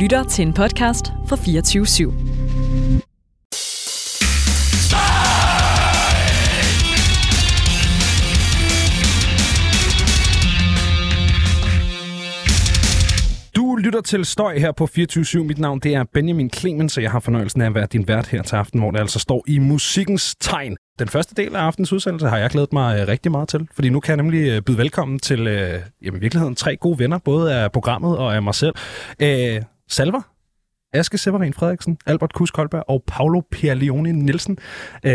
lytter til en podcast fra 24/7. Du lytter til Støj her på 24/7. Mit navn det er Benjamin Clemens, og jeg har fornøjelsen af at være din vært her til aften, hvor det altså står i musikkens tegn. Den første del af aftens udsendelse har jeg glædet mig rigtig meget til, fordi nu kan jeg nemlig byde velkommen til i virkeligheden tre gode venner, både af programmet og af mig selv. Salver, Aske Severin Frederiksen, Albert Kusk Koldberg og Paolo Pierlioni Nielsen har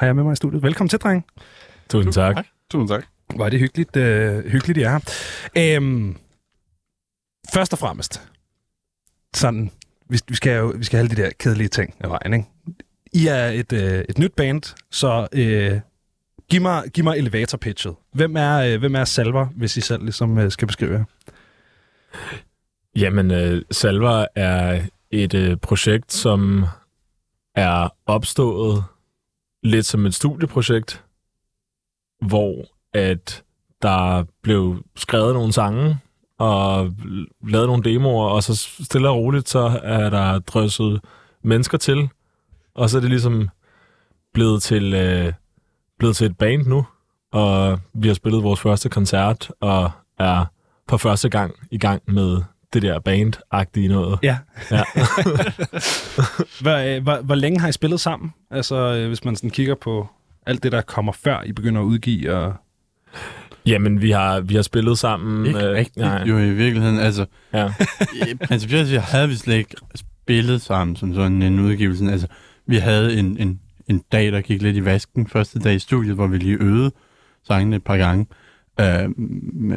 jeg med mig i studiet. Velkommen til, drenge. Tusind tak. Tusind tak. Hvor er det hyggeligt I er her. Først og fremmest, sådan, vi skal have alle de der kedelige ting af vejen, ikke? I er et nyt band, så giv mig elevator-pitchet. Hvem er Salver, hvis I selv ligesom, skal beskrive jer? Jamen, Salver er et projekt, som er opstået lidt som et studieprojekt, hvor at der blev skrevet nogle sange og lavet nogle demoer, og så stille og roligt, så er der drysset mennesker til. Og så er det ligesom blevet til et band nu, og vi har spillet vores første koncert, og er for første gang i gang med det der band-agtige noget. Ja. Hvor længe har I spillet sammen? Altså, hvis man sådan kigger på alt det, der kommer før I begynder at udgive? Og... Jamen, vi har spillet sammen... Ikke rigtigt, jo i virkeligheden. Altså, ja. Principielt havde vi slet ikke... spillet sammen som sådan en udgivelse. Altså, vi havde en dag, der gik lidt i vasken. Første dag i studiet, hvor vi lige øvede sangene et par gange.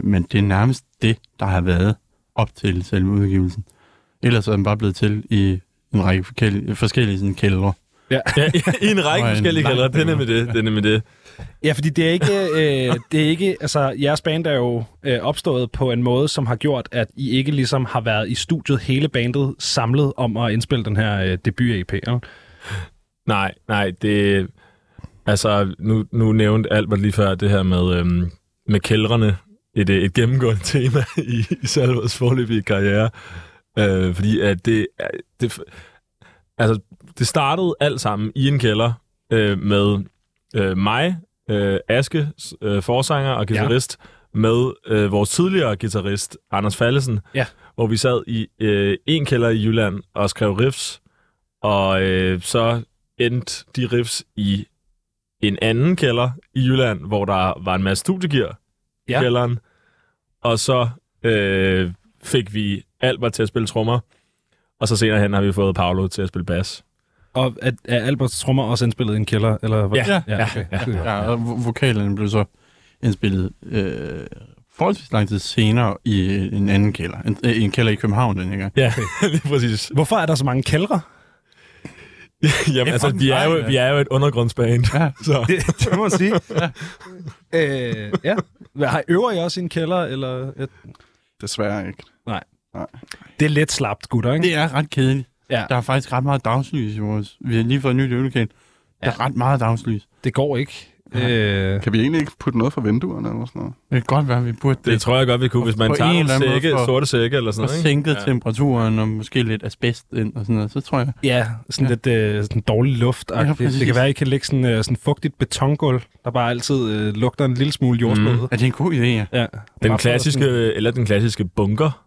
Men det er nærmest det, der har været op til selve udgivelsen. Ellers er den bare blevet til i en række forskellige sådan, kældre. Ja, i en række forskellige kældre. Det er med det. Ja, fordi det er ikke altså, jeres band er jo opstået på en måde, som har gjort, at I ikke ligesom har været i studiet hele bandet samlet om at indspille den her debut-EP, eller? Nej, det... Altså, nu nævnte Albert lige før det her med kældrene. Et gennemgående tema i Salvers forløbige karriere. Fordi at det... Altså, det startede alt sammen i en kælder med... mig, Aske, forsanger og guitarist, ja. Med vores tidligere guitarist, Anders Faldesen, ja. Hvor vi sad i en kælder i Jylland og skrev riffs, og så endte de riffs i en anden kælder i Jylland, hvor der var en masse studiegear i kælderen, og så fik vi Albert til at spille trommer, og så senere hen har vi fået Paolo til at spille bass. Og er Alberts trommer også indspillet i en kælder? Eller hvad? Ja, og vokalerne blev så indspillet forholdsvis lang tid senere i en anden kælder. I en kælder i København, den her gang. Ja, lige præcis. Hvorfor er der så mange kældre? Jamen, altså, vi er jo et undergrundsband. Ja. Så. Det må man sige. Øver I også i en kælder? Eller et... Desværre ikke. Nej. Det er lidt slapt, gutter, ikke? Det er ret kedeligt. Ja. Der er faktisk ret meget dagslys i vores... Vi har lige fået et nyt øvelokale. Der er ret meget dagslys. Det går ikke. Kan vi egentlig ikke putte noget fra vinduerne eller sådan noget? Det kan godt være, vi burde det. Det tror jeg godt, vi kunne, hvis man tager nogle sorte sække eller sådan noget. Og sænkede temperaturen og måske lidt asbest ind og sådan noget, så tror jeg... Ja, sådan lidt sådan dårlig luft. Det kan være, at I kan lægge sådan fugtigt betongulv, der bare altid lugter en lille smule jordsmøde. Ja, det er en god idé, ja. Den klassiske bunker...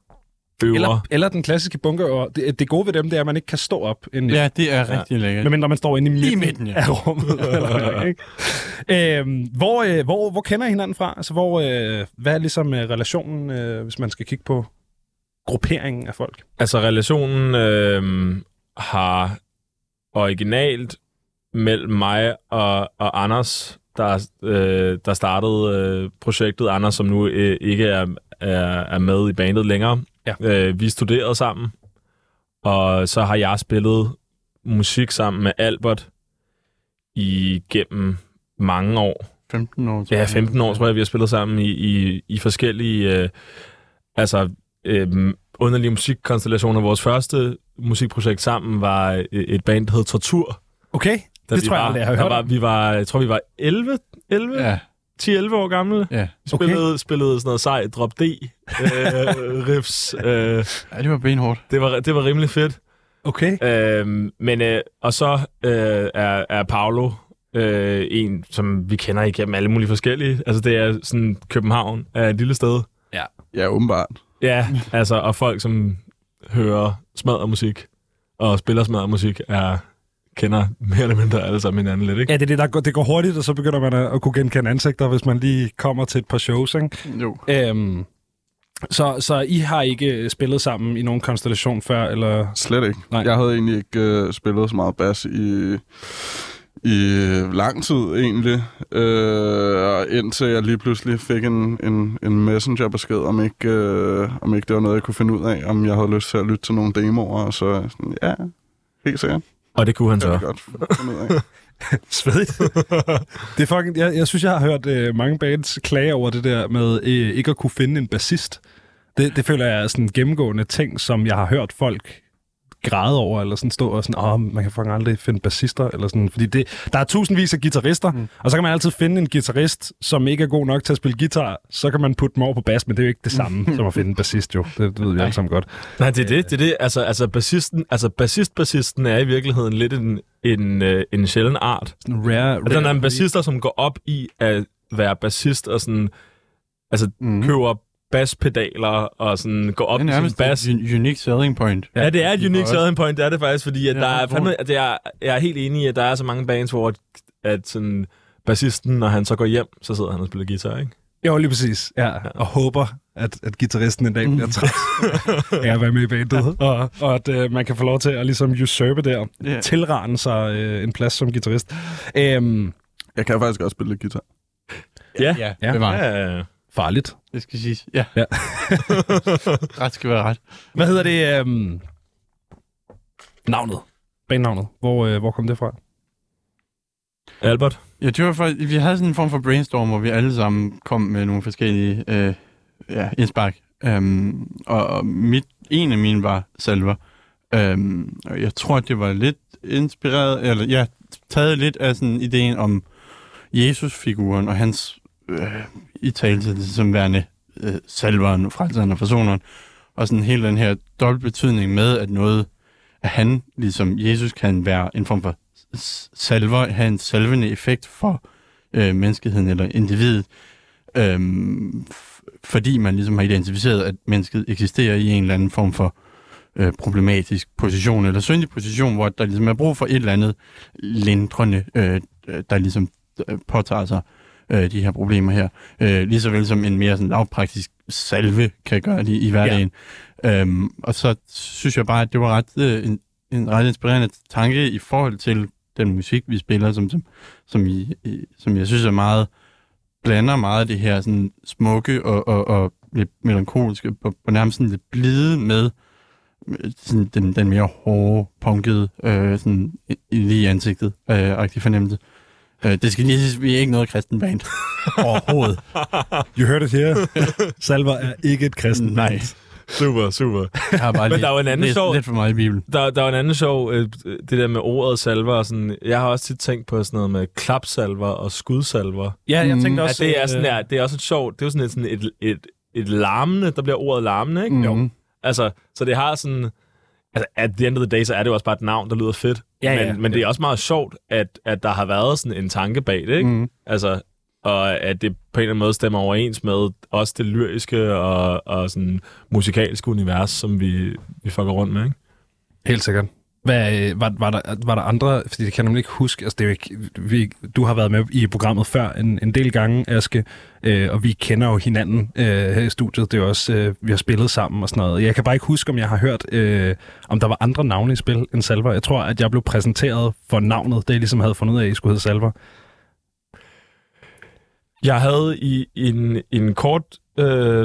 Eller den klassiske bunkerøver. Det gode ved dem, det er, at man ikke kan stå op. Ja, det er rigtig lækkert. Men når man står inde i midten af rummet. Hvor kender I hinanden fra? Altså, hvad er ligesom relationen, hvis man skal kigge på grupperingen af folk? Altså, relationen har originalt mellem mig og Anders, der startede projektet. Anders, som nu ikke er med i bandet længere. Ja. Vi studerede sammen, og så har jeg spillet musik sammen med Albert igennem mange år. 15 år, tror jeg. Ja, 15 år, tror jeg, vi har spillet sammen i forskellige underlige musikkonstellationer. Vores første musikprojekt sammen var et band, der hed Tortur. Okay, det tror jeg, jeg har hørt. Vi var 11, 10-11 år gammel. Ja. Okay. Spillede sådan noget sej drop D riffs. Ja, det var benhårdt. Det var rimelig fedt. Okay. Men så er Paolo en, som vi kender igennem alle mulige forskellige. Altså, det er sådan København er et lille sted. Ja. Ja, åbenbart. Ja, altså, og folk, som hører smadret musik og spiller smadret musik, kender mere eller mindre alle sammen hinanden lidt, ikke? Ja, det er det, det går hurtigt, og så begynder man at kunne genkende ansigter, hvis man lige kommer til et par shows, ikke? Jo. Så I har ikke spillet sammen i nogen konstellation før, eller? Slet ikke. Nej. Jeg havde egentlig ikke spillet så meget bas i lang tid, egentlig. Indtil jeg lige pludselig fik en messengerbesked, om ikke det var noget, jeg kunne finde ud af, om jeg havde lyst til at lytte til nogle demoer, og så sådan, ja, helt sikkert. Og det kunne han så. Det godt. Svedigt. Det er fucking, jeg synes, jeg har hørt mange bands klage over det der med ikke at kunne finde en bassist. Det føler jeg er sådan gennemgående ting, som jeg har hørt folk græde over, eller sådan stå og sådan, man kan fucking aldrig finde bassister, eller sådan, fordi der er tusindvis af guitarister, og så kan man altid finde en guitarist, som ikke er god nok til at spille guitar, så kan man putte dem over på bas, men det er jo ikke det samme, som at finde en bassist, jo. Det ved vi alle sammen godt. Nej, det er det. Altså bassisten er i virkeligheden lidt en sjælden art. Sådan rare. Altså, der er en bassister, som går op i at være bassist, og sådan, altså køber baspedaler og sådan går op i sin bass. Unique selling point. Ja, det er et unique selling point, det er det faktisk, fordi at jeg er helt enig i, at der er så mange bands, hvor at sådan bassisten, når han så går hjem, så sidder han og spiller guitar, ikke? Jo, lige præcis. Ja, ja. Og håber, at guitaristen en dag bliver træt af at være med i bandet, og at man kan få lov til at ligesom usurpe der, tilrane sig en plads som guitarist. Jeg kan faktisk også spille lidt guitar. Ja. Det var farligt. Det skal siges, ja. Ret skal være ret. Hvad hedder det? Navnet. Bandnavnet. Hvor kom det fra? Albert? Ja, det var vi havde sådan en form for brainstorm, hvor vi alle sammen kom med nogle forskellige indspark. Og en af mine var Salver. Og jeg tror, det var lidt inspireret, eller jeg taget lidt af sådan ideen om Jesus-figuren og hans i tale som værende salveren, frelseren og forsoneren. Og sådan hele den her dobbelt betydning med, at han, ligesom Jesus, kan være en form for salver, have en salvende effekt for menneskeheden eller individet. Fordi man ligesom har identificeret, at mennesket eksisterer i en eller anden form for problematisk position eller syndig position, hvor der ligesom er brug for et eller andet lindrende, der ligesom påtager sig de her problemer her. Lige så vel som en mere sådan lavpraktisk salve kan gøre det i hverdagen. Ja. Og så synes jeg bare, at det var ret, en ret inspirerende tanke i forhold til den musik, vi spiller, som jeg synes er meget, blander meget det her sådan smukke og lidt melankolske, på nærmest sådan lidt blide med sådan den mere hårde, punkede, sådan lige i ansigtet, agtig fornemmelse. Det skal lige sige, vi er ikke noget kristenband overhovedet. You heard it here. Salver er ikke et kristenband. Nej. Super. Men der er jo en anden sjov. Lidt for meget i Bibelen. Der er en anden sjov, det der med ordet salver. Og sådan, jeg har også tit tænkt på sådan noget med klapsalver og skudsalver. Ja, jeg tænkte også. At det er sådan der, det er også et sjovt. Det er jo sådan et larmende. Der bliver ordet larmende, ikke? Jo. Altså, så det har sådan. Altså, at the end of the day, så er det jo også bare et navn, der lyder fedt. Ja. Men det er også meget sjovt, at der har været sådan en tanke bag det, ikke? Altså, og at det på en eller anden måde stemmer overens med også det lyriske og sådan musikalske univers, som vi fucker rundt med, ikke? Helt sikkert. Var der andre? Fordi det kan jeg nemlig ikke huske. Altså, det er jo ikke, du har været med i programmet før en del gange, Aske, og vi kender jo hinanden her i studiet. Det er også, vi har spillet sammen og sådan noget. Jeg kan bare ikke huske, om jeg har hørt, om der var andre navne i spil end Salver. Jeg tror, at jeg blev præsenteret for navnet, det jeg ligesom havde fundet ud af, at I skulle hedde Salver. Jeg havde i en kort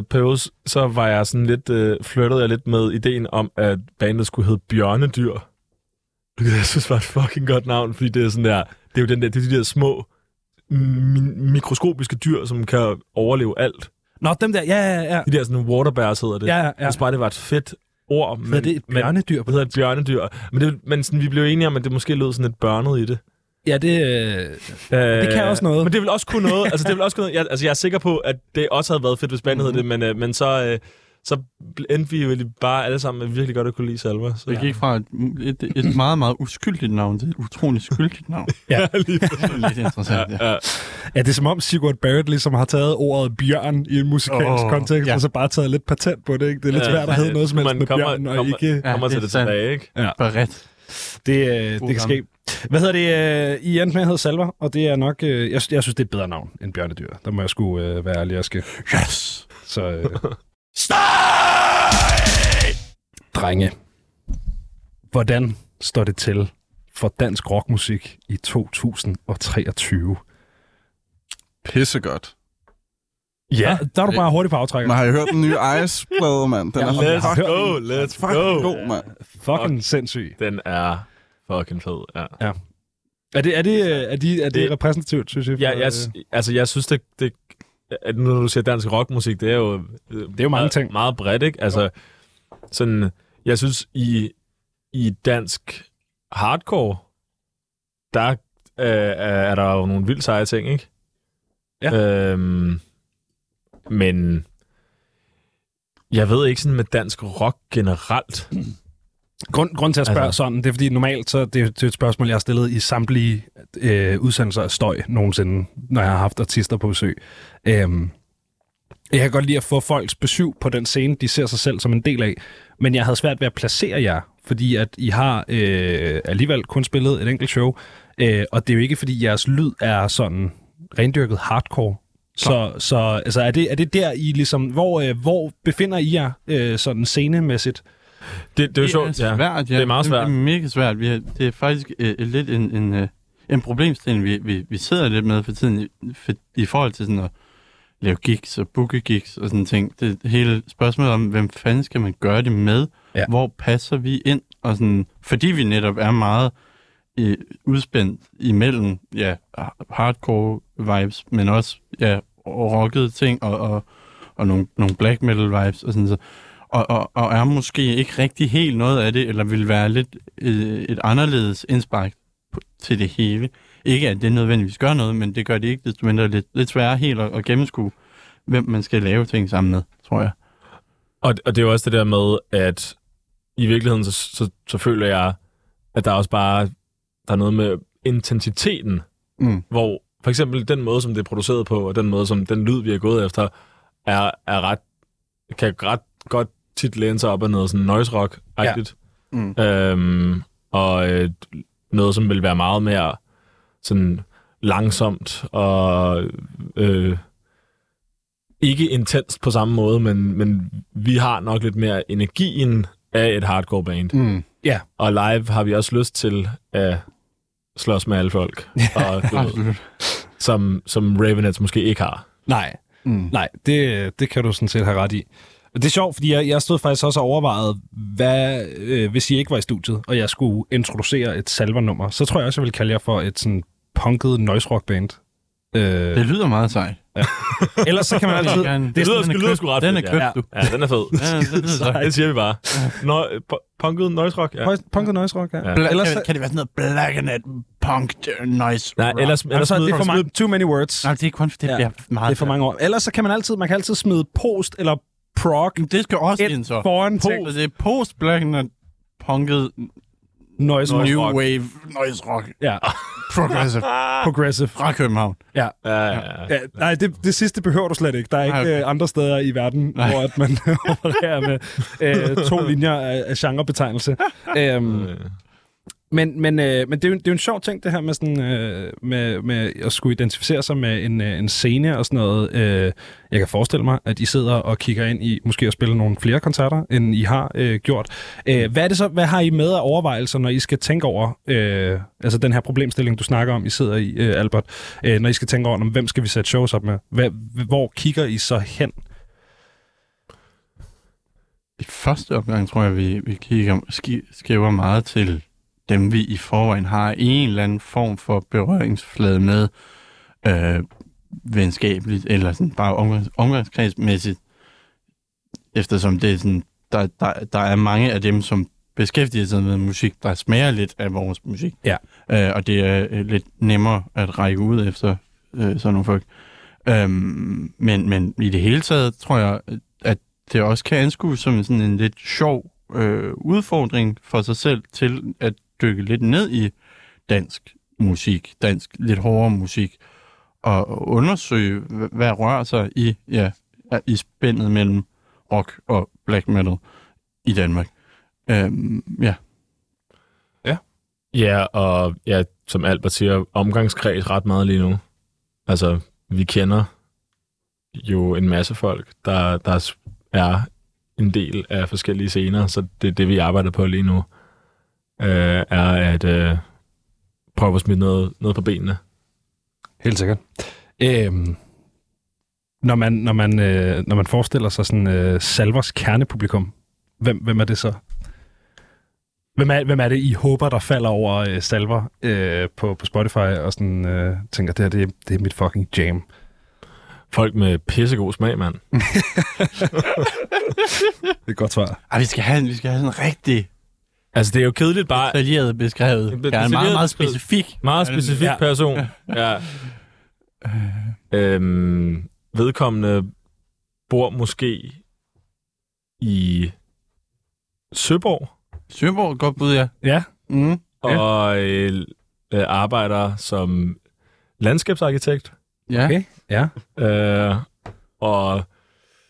periode, så var jeg sådan lidt, flyttede jeg lidt med ideen om, at bandet skulle hedde Bjørnedyr. Jeg synes, det var et fucking godt navn, fordi det er sådan der, det er jo den der, det er de der små mikroskopiske dyr, som kan overleve alt. Nå, dem der, ja. De der sådan waterbears hedder det. Ja. Jeg synes bare, det var et fedt ord. Men det er et bjørnedyr. Det hedder et bjørnedyr. Men sådan, vi blev enige om, at det måske lød sådan lidt børnet i det. Ja, det kan også noget. Men det vil også kunne noget. Altså, det vil også kunne noget. Jeg er sikker på, at det også havde været fedt, hvis bandet hed det, men så endte vi jo bare alle sammen med virkelig godt at kunne lide Salver. Så. Det gik fra et meget, meget uskyldigt navn til et utroligt skyldigt navn. Ja, lidt interessant, ja. Ja, det er som om Sigurd Barrett ligesom har taget ordet bjørn i en musikalsk kontekst, og så bare taget lidt patent på det, ikke? Det er lidt svært at hedde noget som helst med bjørn, og ikke... kommer til det tilbage, ikke? Ja, Barrett. Det kan ske. Hvad hedder det? I endte med at hedde Salver, og det er nok... Jeg synes, det er et bedre navn end bjørnedyr. Der må jeg sgu være ærlig, jeg skal... Yes! Så... STØJ! Drenge, hvordan står det til for dansk rockmusik i 2023? Pissegodt. Ja, der er du bare hurtigt på aftrækker. Men har I hørt den nye Ice-plade, mand? Den er let's go, god, mand. Fucking sindssyg. Den er fucking fed, ja. Er det repræsentativt, synes jeg? Ja, jeg synes, det når du siger dansk rockmusik, det er jo... Det er jo mange ting. Meget bredt, ikke? Altså, sådan... Jeg synes, i dansk hardcore, der er der jo nogle vildt seje ting, ikke? Ja. Men... Jeg ved ikke sådan med dansk rock generelt... Grund til at spørge sådan, det er fordi normalt, så det er et spørgsmål, jeg har stillet i samtlige udsendelser af STØJ nogensinde, når jeg har haft artister på besøg. Jeg kan godt lide at få folks besøg på den scene, de ser sig selv som en del af, men jeg havde svært ved at placere jer, fordi at I har alligevel kun spillet et enkelt show, og det er jo ikke, fordi jeres lyd er sådan rendyrket hardcore. Så altså, er det der, I ligesom, hvor befinder I jer sådan scenemæssigt? Det er jo sjovt, ja. Svært, ja. Det er meget svært. Det er mega svært. Det er faktisk lidt en problemstilling, vi sidder lidt med for tiden i forhold til sådan at lave gigs og booke gigs og sådan ting. Det hele spørgsmålet om, hvem fanden skal man gøre det med? Ja. Hvor passer vi ind? Og sådan, fordi vi netop er meget udspændt imellem hardcore vibes, men også rockede ting og nogle black metal vibes og sådan så. Og er måske ikke rigtig helt noget af det, eller vil være lidt et anderledes indspark til det hele. Ikke at det nødvendigvis gør noget, men det gør det ikke, desto mindre lidt sværere helt at gennemskue, hvem man skal lave ting sammen med, tror jeg. Og det er jo også det der med, at i virkeligheden, så føler jeg, at der er også bare der er noget med intensiteten, hvor for eksempel den måde, som det er produceret på, og den måde, som den lyd, vi har gået efter, kan ret godt tit læne sig op af noget sådan noise rock-agtigt. Ja. Og noget, som vil være meget mere sådan langsomt og ikke intenst på samme måde, men vi har nok lidt mere energien af et hardcore band. Mm. Yeah. Og live har vi også lyst til at slås med alle folk. Og, som Raveonettes måske ikke har. Nej, det kan du sådan set have ret i. Det er sjovt, fordi jeg stod faktisk også og overvejede, hvad hvis I ikke var i studiet, og jeg skulle introducere et Salver-nummer, så tror jeg også, jeg ville kalde jer for et sådan punket noise rock band. Det lyder meget sejt. Ja. Ellers så kan man altid... Det lyder sgu ret fedt. Den er købt, du. Ja, den er fed. Det siger vi bare. Punket noise rock, ja. Punket noise rock, ja. Ellers kan det være sådan noget blackened punk noise rock. Nej, ellers så det er for mange... Too many words. Nej, det er kun... Det bliver meget... Det er for mange år. Ellers så kan man altid smide post eller prog. Det skal også ind, så. Det er post-blacknet punket noise rock. New wave noise rock. Ja. Progressive. Fra København. Ja. Nej, det sidste behøver du slet ikke. Der er ikke andre steder i verden, hvor at man opererer med to linjer af genrebetegnelse. Men det er jo en sjov ting, det her med, sådan, med at skulle identificere sig med en scene og sådan noget. Jeg kan forestille mig, at I sidder og kigger ind i måske at spille nogle flere koncerter, end I har gjort. Hvad har I med af overvejelser, når I skal tænke over altså den her problemstilling, du snakker om, I sidder i, Albert, når I skal tænke over, hvem skal vi sætte shows op med? Hvor kigger I så hen? I første omgang tror jeg, vi skæver meget til dem, vi i forvejen har en eller anden form for berøringsflade med, venskabeligt eller sådan bare omgangskredsmæssigt, eftersom det er sådan, der er mange af dem, som beskæftiget sig med musik, der smager lidt af vores musik. Ja. Og det er lidt nemmere at række ud efter sådan nogle folk. Men i det hele taget tror jeg, at det også kan anskues som sådan en lidt sjov udfordring for sig selv til at dykke lidt ned i dansk musik, dansk lidt hårdere musik, og undersøge, hvad rører sig i, ja, i spændet mellem rock og black metal i Danmark. Ja, og ja, som Albert siger, omgangskreds ret meget lige nu. Altså, vi kender jo en masse folk, der er en del af forskellige scener, så det vi arbejder på lige nu, er at prøve at smide noget på benene. Helt sikkert. Når man forestiller sig sådan Salvers kernepublikum, hvem er det så? Hvem er det, I håber, der falder over Salver på Spotify og sådan, tænker, det her det er mit fucking jam? Folk med pissegod smag, mand. Det er godt svar. Ej, vi skal have sådan en rigtig... Altså, det er jo kedeligt bare... Detaljeret beskrevet. Jeg er en meget, meget specifik... Meget specifik person. Ja. Vedkommende bor måske i Søborg. Søborg, godt bud, ja. Ja. Mm. Og arbejder som landskabsarkitekt. Ja. Okay. Ja. Og...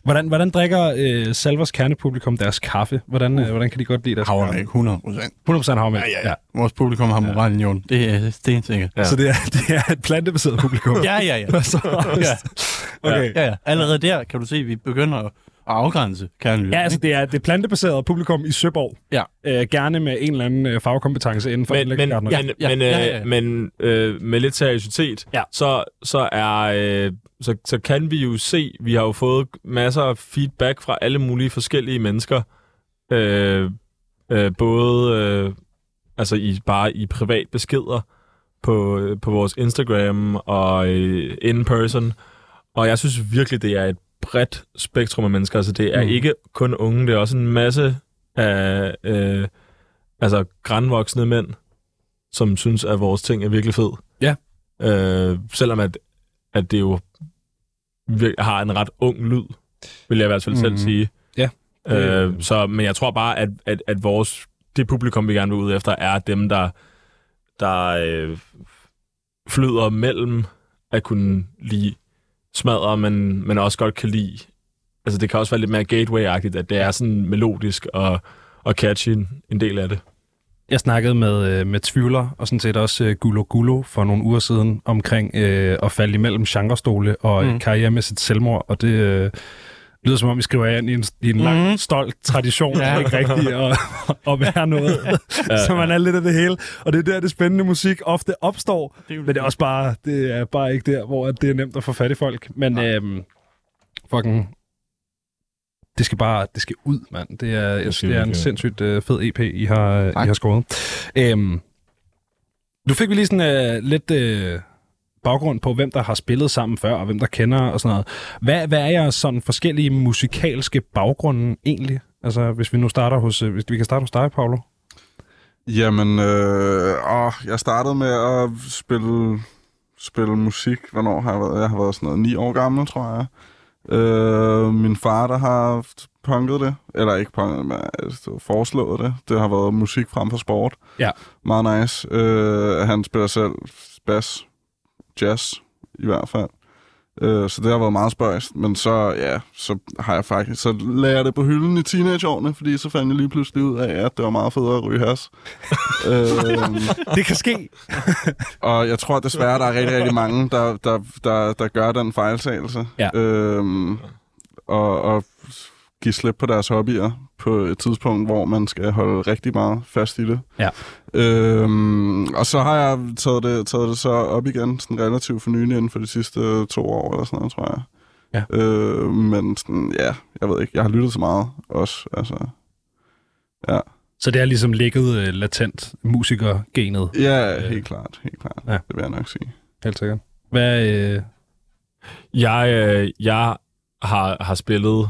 Hvordan drikker Salvers kernepublikum deres kaffe? Hvordan kan de godt lide deres kaffe? Havmælk, 100%. 100% havmælk. Ja. Vores publikum har moralunion. Det er stensikkert. Ja. Så det er et plantebaseret publikum? Ja. Okay. Ja. Allerede der kan du se, at vi begynder at afgrænse kernelyden. Ja, altså det plantebaserede publikum i Søborg. Ja. Gerne med en eller anden fagkompetence inden for indlæggartner. Men med lidt seriøsitet, ja. Så kan vi jo se, vi har jo fået masser af feedback fra alle mulige forskellige mennesker, både altså bare i privat beskeder på vores Instagram og in person, og jeg synes virkelig, det er et bredt spektrum af mennesker, altså det er ikke kun unge, det er også en masse af altså grandvoksne mænd, som synes, at vores ting er virkelig fed. Ja. Selvom at det jo har en ret ung lyd, vil jeg i hvert fald selv sige. Ja. Men jeg tror bare, at vores, det publikum, vi gerne vil ud efter, er dem, der flyder mellem at kunne lide smadre, men også godt kan lide. Altså, det kan også være lidt mere gateway-agtigt, at det er sådan melodisk og catchy en del af det. Jeg snakkede med Twiuler og sådan set også Gulo Gulo for nogle uger siden omkring at falde imellem genrestole og karriere med sit selvmord, og det lyder som om, vi skriver ind i en lang, stolt tradition, ja. Ikke rigtigt at være noget, så man er lidt af det hele. Og det er der, det spændende musik ofte opstår, men det er bare ikke der, hvor det er nemt at få fat i folk. Men fucking... Det skal ud, mand. Det er en sindssygt fed EP, I har skåret. Du fik vi lige sådan lidt baggrund på, hvem der har spillet sammen før, og hvem der kender og sådan noget. Hvad er jeres sådan forskellige musikalske baggrunde egentlig? Altså, hvis vi nu starter hos... Hvis vi kan starte hos dig, Paolo. Jamen, jeg startede med at spille musik. Hvornår har jeg været? Jeg har været sådan noget 9 år gammel, tror jeg. Min far, der har punket det, eller ikke punket, men foreslået det. Det har været musik frem for sport. Ja. Meget nice. Han spiller selv bass, jazz i hvert fald. Så det har været meget spøjst. Men så har jeg faktisk... Så lagde jeg det på hylden i teenageårene, fordi så fandt jeg lige pludselig ud af, at det var meget federe at ryge has. Det kan ske. Og jeg tror desværre, der er rigtig, rigtig mange, der gør den fejltagelse. Ja. Og give slip på deres hobbyer på et tidspunkt, hvor man skal holde rigtig meget fast i det. Ja. Og så har jeg taget det så op igen, sådan relativt for nylig inden for de sidste 2 år, eller sådan noget, tror jeg. Ja. Men sådan, ja, jeg ved ikke, jeg har lyttet så meget også, altså, ja. Så det er ligesom ligget latent musikergenet? Ja, helt klart. Ja. Det vil jeg nok sige. Helt sikkert. Hvad? Jeg har spillet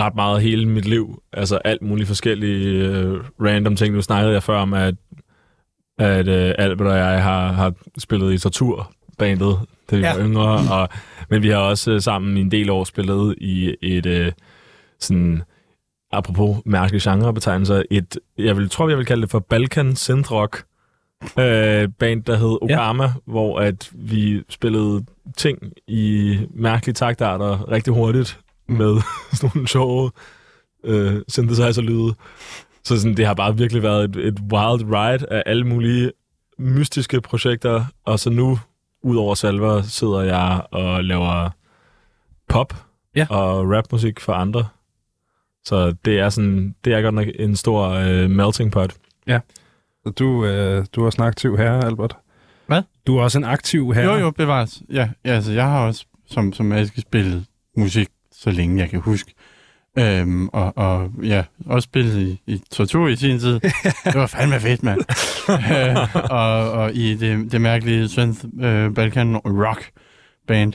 ret meget hele mit liv. Altså alt muligt forskellige random ting. Nu snakkede jeg før om, at Albert og jeg har spillet i Tortur-bandet, da vi var yngre. Men vi har også sammen i en del år spillet i et sådan... Apropos mærkelige genrebetegnelser, jeg vil kalde det for Balkan synthrock band, der hed Okama, hvor at vi spillede ting i mærkelige taktarter rigtig hurtigt med sådan nogle sjove synthesizer-lyde. Så sådan, det har bare virkelig været et wild ride af alle mulige mystiske projekter, og så nu, udover Salver, sidder jeg og laver pop og rapmusik for andre. Så det er godt nok en stor melting pot. Ja. Så du er også en aktiv herre, Albert. Hvad? Du er også en aktiv herre. Jo, bevares. Ja, altså jeg har også, som Aske, spillet musik, så længe jeg kan huske. Og ja, også spillet i Tortur i sin tid. Det var fandme fedt, mand. og i det mærkelige synth Balkan rock band,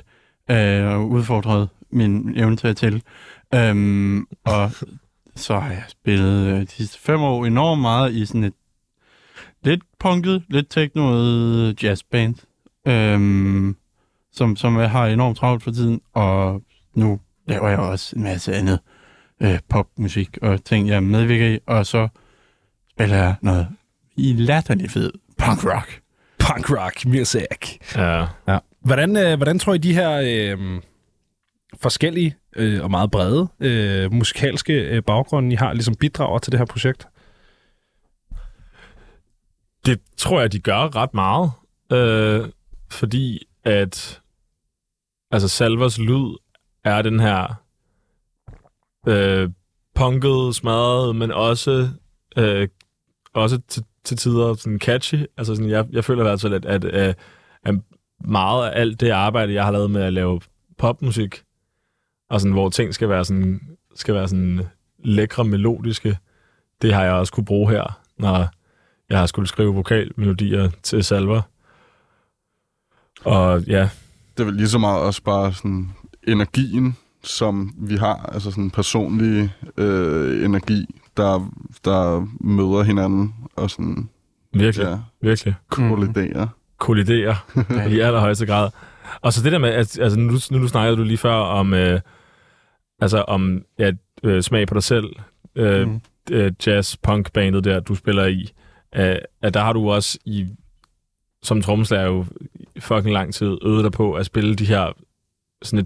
udfordrede min evne til at tælle. Og så har jeg spillet de sidste 5 år enormt meget i sådan et lidt punket, lidt teknoet jazzband, som jeg har enormt travlt for tiden, og nu laver jeg også en masse andet popmusik og ting, jeg medvirker i, og så spiller jeg noget i latterlig fed punk-rock. Punk-rock, music. Ja. Hvordan tror I de her... forskellige og meget brede musikalske baggrunde, I har, ligesom bidrager til det her projekt? Det tror jeg, de gør ret meget, fordi at altså Salvers lyd er den her punkede, smadret, men også til tider sådan catchy. Altså sådan, jeg føler i hvert fald, at meget af alt det arbejde, jeg har lavet med at lave popmusik, og sådan, hvor ting skal være sådan lækre, melodiske. Det har jeg også kunne bruge her, når jeg har skulle skrive vokalmelodier til Salver. Og ja. Det er vel lige så meget også bare sådan energien, som vi har. Altså sådan personlig energi, der møder hinanden og sådan... Virkelig. Kolliderer i allerhøjeste grad. Og så det der med, altså nu snakkede du lige før om, smag på dig selv, jazz-punk-bandet der, du spiller i, at der har du også som trommeslager jo fucking lang tid øvet dig på at spille de her sådan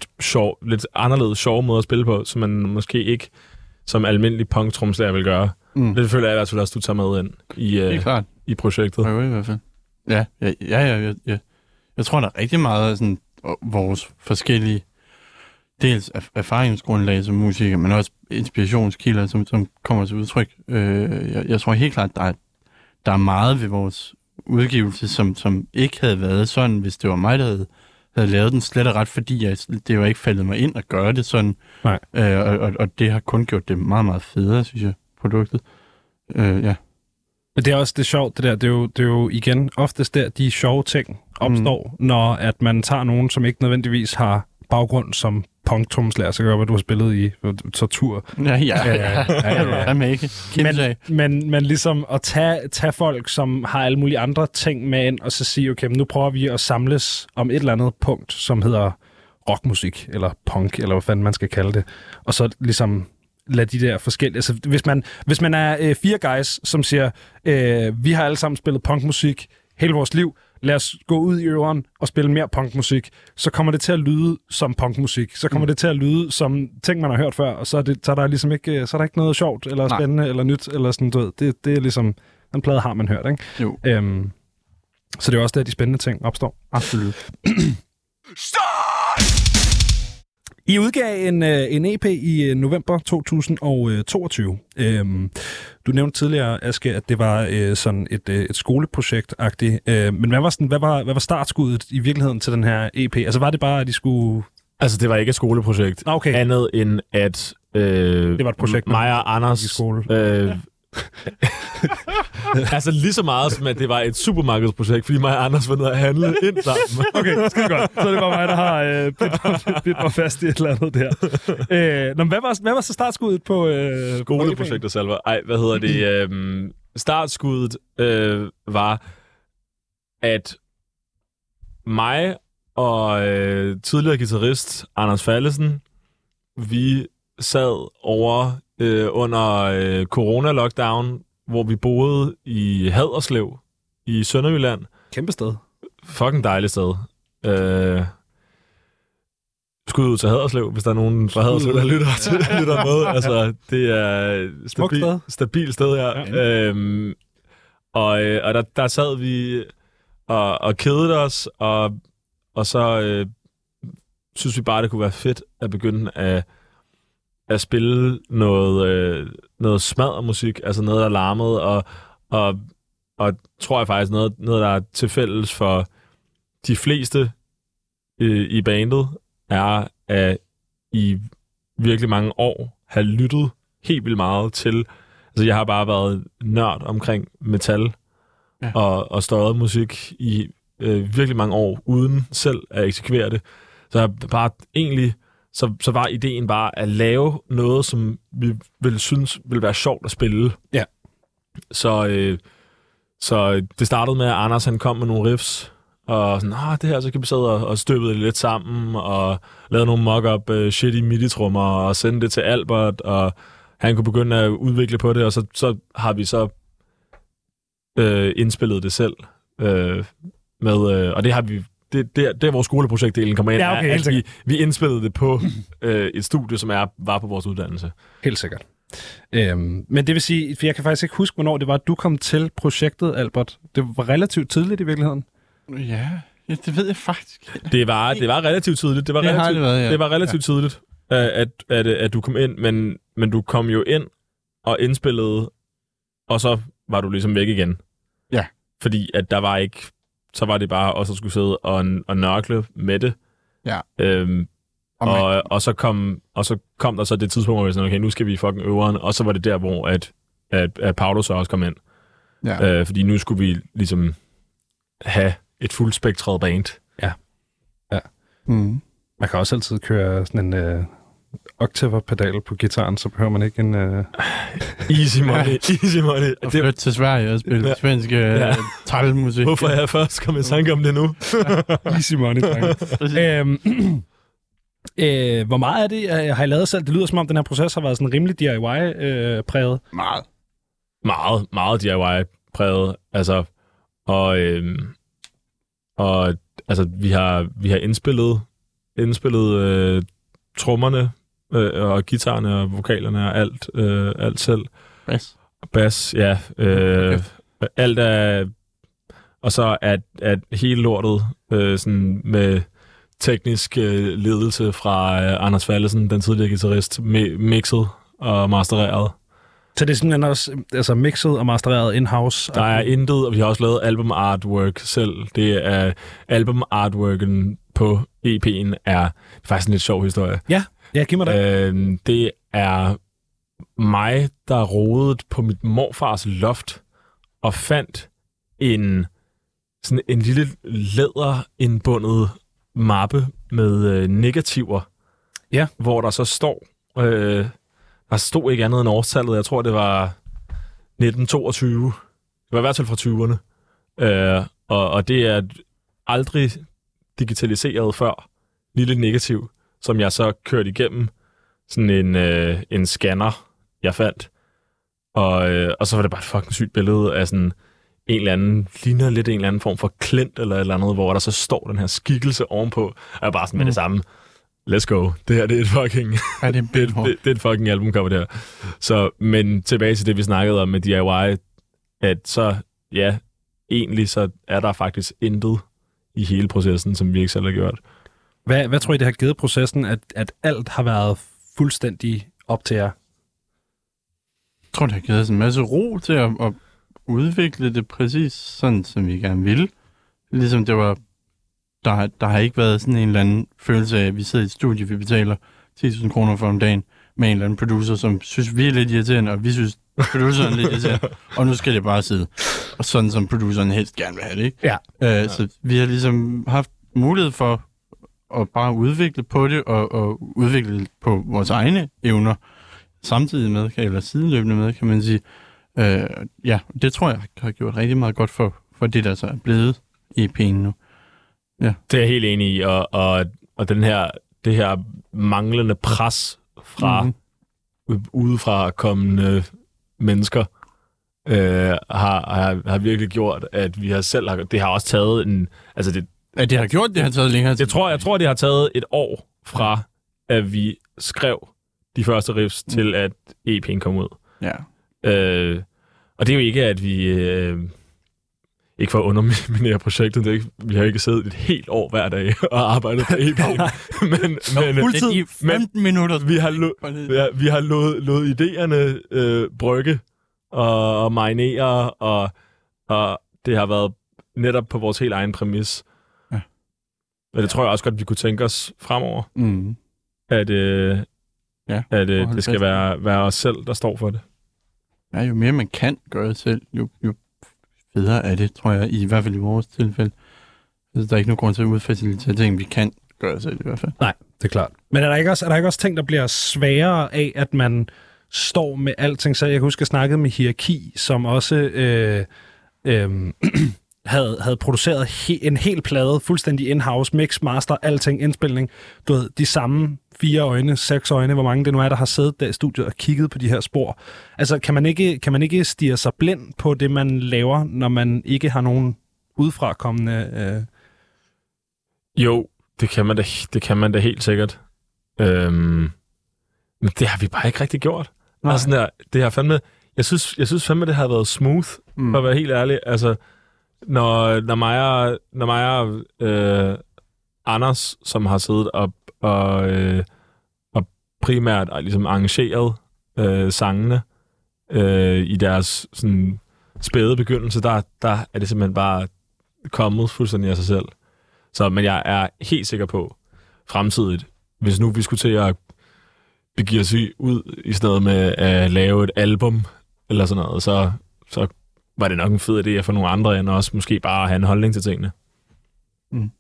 lidt anderledes sjove måder at spille på, som man måske ikke som almindelig punk-trommeslager vil gøre. Det føler jeg i hvert fald også, du tager med ind i projektet. Jo, i hvert fald. Ja. Jeg tror, der er rigtig meget af sådan, vores forskellige dels erfaringsgrundlag som musikere, men også inspirationskilder, som kommer til udtryk. Jeg tror helt klart, der er meget ved vores udgivelse, som ikke havde været sådan, hvis det var mig, der havde lavet den slet og ret, fordi det jo ikke faldet mig ind at gøre det sådan. Nej. Og det har kun gjort det meget, meget federe, synes jeg, produktet. Ja. Men det er også det sjovt, det der. Det er jo igen oftest der, de sjove ting opstår, når at man tager nogen, som ikke nødvendigvis har baggrund som punk-trommeslager, så gør, hvad du har spillet i Tortur. Ja. Men ligesom at tage folk, som har alle mulige andre ting med ind, og så sige, okay, nu prøver vi at samles om et eller andet punkt, som hedder rockmusik, eller punk, eller hvad fanden man skal kalde det. Og så ligesom... lad de der forskellige... Altså, hvis man er 4 guys, som siger, vi har alle sammen spillet punkmusik hele vores liv, lad os gå ud i øveren og spille mere punkmusik, så kommer det til at lyde som punkmusik. Så kommer det til at lyde som ting, man har hørt før, og så er der ligesom ikke, så er der ikke noget sjovt, eller spændende, eller nyt, eller sådan noget. Det er ligesom... Den plade har man hørt, ikke? Jo. Så det er også der, de spændende ting opstår. Absolut. I udgav en EP i november 2022. Du nævnte tidligere, Aske, at det var sådan et skoleprojekt-agtigt. Men hvad var startskuddet i virkeligheden til den her EP? Altså var det bare, at de skulle... Altså det var ikke et skoleprojekt. Okay. Andet end at... det var et projekt. Mig og Anders... I skole. Altså lige så meget som at det var et supermarkedsprojekt, fordi mig og Anders var nede at handle ind sammen. Okay, skide godt. Så det var mig, der har bidt mig fast i et eller andet der. Hvad var så startskuddet på... skoleprojektet, Salver. Ej, hvad hedder det? Startskuddet var, at mig og tidligere guitarist Anders Faldesen, vi sad over under corona-lockdown, hvor vi boede i Haderslev i Sønderjylland. Kæmpe sted. Fucking dejligt sted. Skud ud til Haderslev, hvis der er nogen fra Haderslev, der lytter med. Altså, det er stabilt sted her. Ja. Og der sad vi og kedede os, og så synes vi bare, det kunne være fedt at begynde at spille noget smaddermusik, altså noget, der larmede, og tror jeg faktisk noget, der er tilfælles for de fleste i bandet, er at i virkelig mange år have lyttet helt vildt meget til. Altså jeg har bare været nørd omkring metal og støjet musik i virkelig mange år, uden selv at eksekvere det. Så jeg bare egentlig... Så var ideen bare at lave noget, som vi ville synes ville være sjovt at spille. Ja. Så det startede med, at Anders han kom med nogle riffs, og sådan, det her, så kan vi sidde og støbe det lidt sammen, og lave nogle mock-up shitty midi-trummer, og sende det til Albert, og han kunne begynde at udvikle på det, og så har vi så indspillet det selv. Og det har vi... Det er vores skoleprojektdelen kommer ind, ja, okay, at vi indspillede det på et studie, som var på vores uddannelse. Helt sikkert. Men det vil sige, for jeg kan faktisk ikke huske, hvornår det var, at du kom til projektet, Albert. Det var relativt tidligt i virkeligheden. Ja det ved jeg faktisk. Det var relativt tidligt. Det var relativt tidligt, at du kom ind, men du kom jo ind og indspillede, og så var du ligesom væk igen. Ja. Fordi at der var ikke... Så var det bare også at skulle sidde og nørkle med det. Ja. Og så kom der så det tidspunkt, hvor vi sådan, okay, nu skal vi fucking øveren. Og så var det der, hvor at Paolo så også kom ind. Ja. Fordi nu skulle vi ligesom have et fuldspektret band. Ja. Ja. Mm. Man kan også altid køre sådan en... octaver-pedal på gitaren, så behøver man ikke en... Easy money. Og flytte til Sverige og spille svensk trælmusik. Hvorfor er jeg først kommet i tanke om det nu? Easy money, hvor meget er det, har I lavet selv? Det lyder som om, den her proces har været sådan rimelig DIY-præget. Meget DIY-præget. Altså, og vi har indspillet trommerne og guitarerne og vokalerne og alt selv. Bass, ja. Alt er... Og så at hele lortet sådan med teknisk ledelse fra Anders Faldesen, den tidligere guitarist, mixet og mastereret. Så det er simpelthen også mixet og mastereret in-house? Der er intet, og vi har også lavet album artwork selv. Det er album artworken på EP'en er faktisk en lidt sjov historie. Ja, giv mig det. Det er mig, der rodede på mit morfars loft og fandt en lille læderindbundet mappe med negativer, hvor der så står... der stod ikke andet end årstallet. Jeg tror, det var 1922. Det var i hvert fald fra 20'erne. Og det er aldrig... digitaliseret før, lille negativ, som jeg så kørte igennem sådan en scanner, jeg fandt. Og så var det bare et fucking sygt billede af sådan en eller anden, ligner lidt en eller anden form for klint eller et eller andet, hvor der så står den her skikkelse ovenpå, og jeg bare sådan med det samme. Let's go. Det her, det er et fucking... Ja, det er et fucking albumcover der. Så, men tilbage til det, vi snakkede om med DIY, at så, ja, egentlig så er der faktisk intet i hele processen, som vi ikke selv har gjort. Hvad tror I, det har givet processen, at alt har været fuldstændig op til jer? Jeg tror, det har givet os en masse ro til at udvikle det præcis sådan, som vi gerne ville. Ligesom det var... Der har ikke været sådan en eller anden følelse af, at vi sidder i et studie, vi betaler 10.000 kroner for om dagen, med en eller anden producer, som synes, vi er lidt irriterende, og vi synes, produceren lidt irriterende, og nu skal det bare sidde. Og sådan som produceren helst gerne vil have det, ikke? Ja. Så vi har ligesom haft mulighed for at bare udvikle på det, og udvikle på vores egne evner, samtidig med, eller sideløbende med, kan man sige. Ja, det tror jeg har gjort rigtig meget godt for det, der så er blevet EP'en nu. Ja. Det er jeg helt enig i, og det her manglende pres fra udefra kommende mennesker har virkelig gjort, at vi har selv... Det har også taget en... Altså det, at det har gjort, det har taget længere tid. Jeg tror, det har taget et år fra, at vi skrev de første riffs til, at EP'en kom ud. Ja. Og det er jo ikke, at vi... Ikke for at underminere projektet, det er ikke, vi har ikke siddet et helt år hver dag og arbejdet på EP'en. men fuldtid i 15 minutter. Vi har lået idéerne brygge og marinere, og det har været netop på vores helt egen præmis. Ja. Og det tror jeg også godt, vi kunne tænke os fremover. Mm. At det skal være os selv, der står for det. Ja, jo mere man kan gøre selv, jo bedre af det, tror jeg, i hvert fald i vores tilfælde. Altså, der er ikke nogen grund til at udfacilitere ting, vi kan gøre selv i hvert fald. Nej, det er klart. Men er der ikke også ting, der bliver sværere af, at man står med alting? Så jeg kan huske, jeg snakkede med Hierarki, som også havde produceret en hel plade, fuldstændig in-house, mix, master, alting, indspilning. Du ved, de samme 4 øjne, 6 øjne, hvor mange det nu er, der har siddet der i studiet og kigget på de her spor. Altså, kan man ikke stirre sig blind på det, man laver, når man ikke har nogen udefrakommende... Jo, det kan man da helt sikkert. Men det har vi bare ikke rigtig gjort. Altså, det har fandme... Jeg synes fandme, det har været smooth, for at være helt ærlig. Altså, når mig og Anders, som har siddet og primært ligesom arrangeret sangene i deres sådan spæde begyndelse, der er det simpelthen bare kommet fuldstændig af sig selv. Så, men jeg er helt sikker på fremtidigt, hvis nu vi skulle til at begive os ud i stedet med at lave et album eller sådan noget, så var det nok en fed idé at få nogle andre end også måske bare have en holdning til tingene. Mm.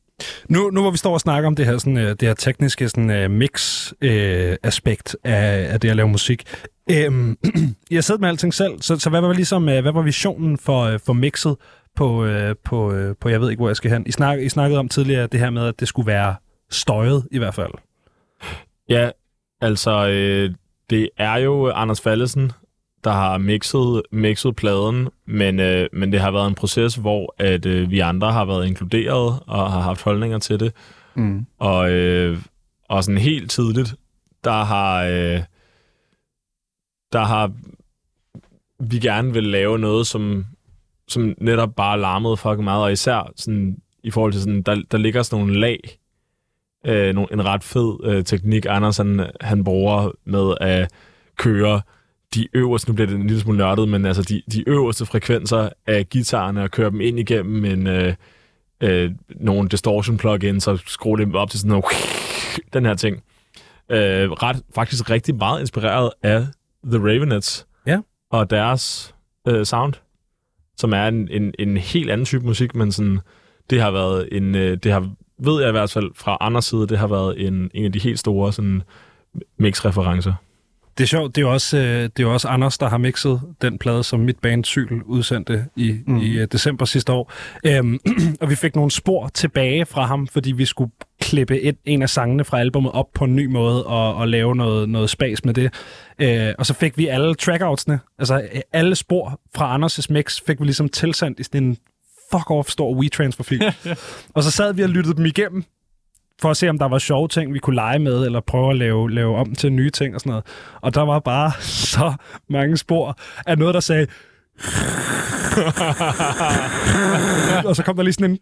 Nu hvor vi står og snakker om det her, sådan, det her tekniske sådan, mix-aspekt af det at lave musik. Jeg sidder med alting selv, så hvad var visionen for mixet på jeg ved ikke, hvor jeg skal hen? I snakkede om tidligere det her med, at det skulle være støjet i hvert fald. Ja, altså det er jo Anders Faldesen, der har mixet pladen, men det har været en proces, hvor at vi andre har været inkluderet og har haft holdninger til det. Mm. Og sådan helt tidligt, der har vi gerne vil lave noget, som netop bare larmede fucking meget, og især sådan, i forhold til sådan, der ligger sådan nogle lag, en ret fed teknik, Anders han bruger med at køre de øverste, nu bliver det en lille smule nørdet, men altså de øverste frekvenser af guitarerne og kører dem ind igennem nogle distortion plugins og skruer dem op til sådan noget, den her ting. Faktisk rigtig meget inspireret af The Raveonettes og deres sound, som er en helt anden type musik, men sådan, det har været en, det har, ved jeg i hvert fald fra Anders side, det har været en af de helt store sådan, mix-referencer. Det er sjovt, det er jo også Anders, der har mixet den plade, som mit band Cykel udsendte i december sidste år. Og vi fik nogle spor tilbage fra ham, fordi vi skulle klippe en af sangene fra albumet op på en ny måde og lave noget spas med det. Og så fik vi alle trackoutsene, altså alle spor fra Anders' mix, fik vi ligesom tilsendt i sådan en fuck-off-stor WeTransfer-fil. Og så sad vi og lyttede dem igennem, for at se, om der var sjove ting, vi kunne lege med, eller prøve at lave om til nye ting og sådan noget. Og der var bare så mange spor af noget, der sagde... og så kom der lige sådan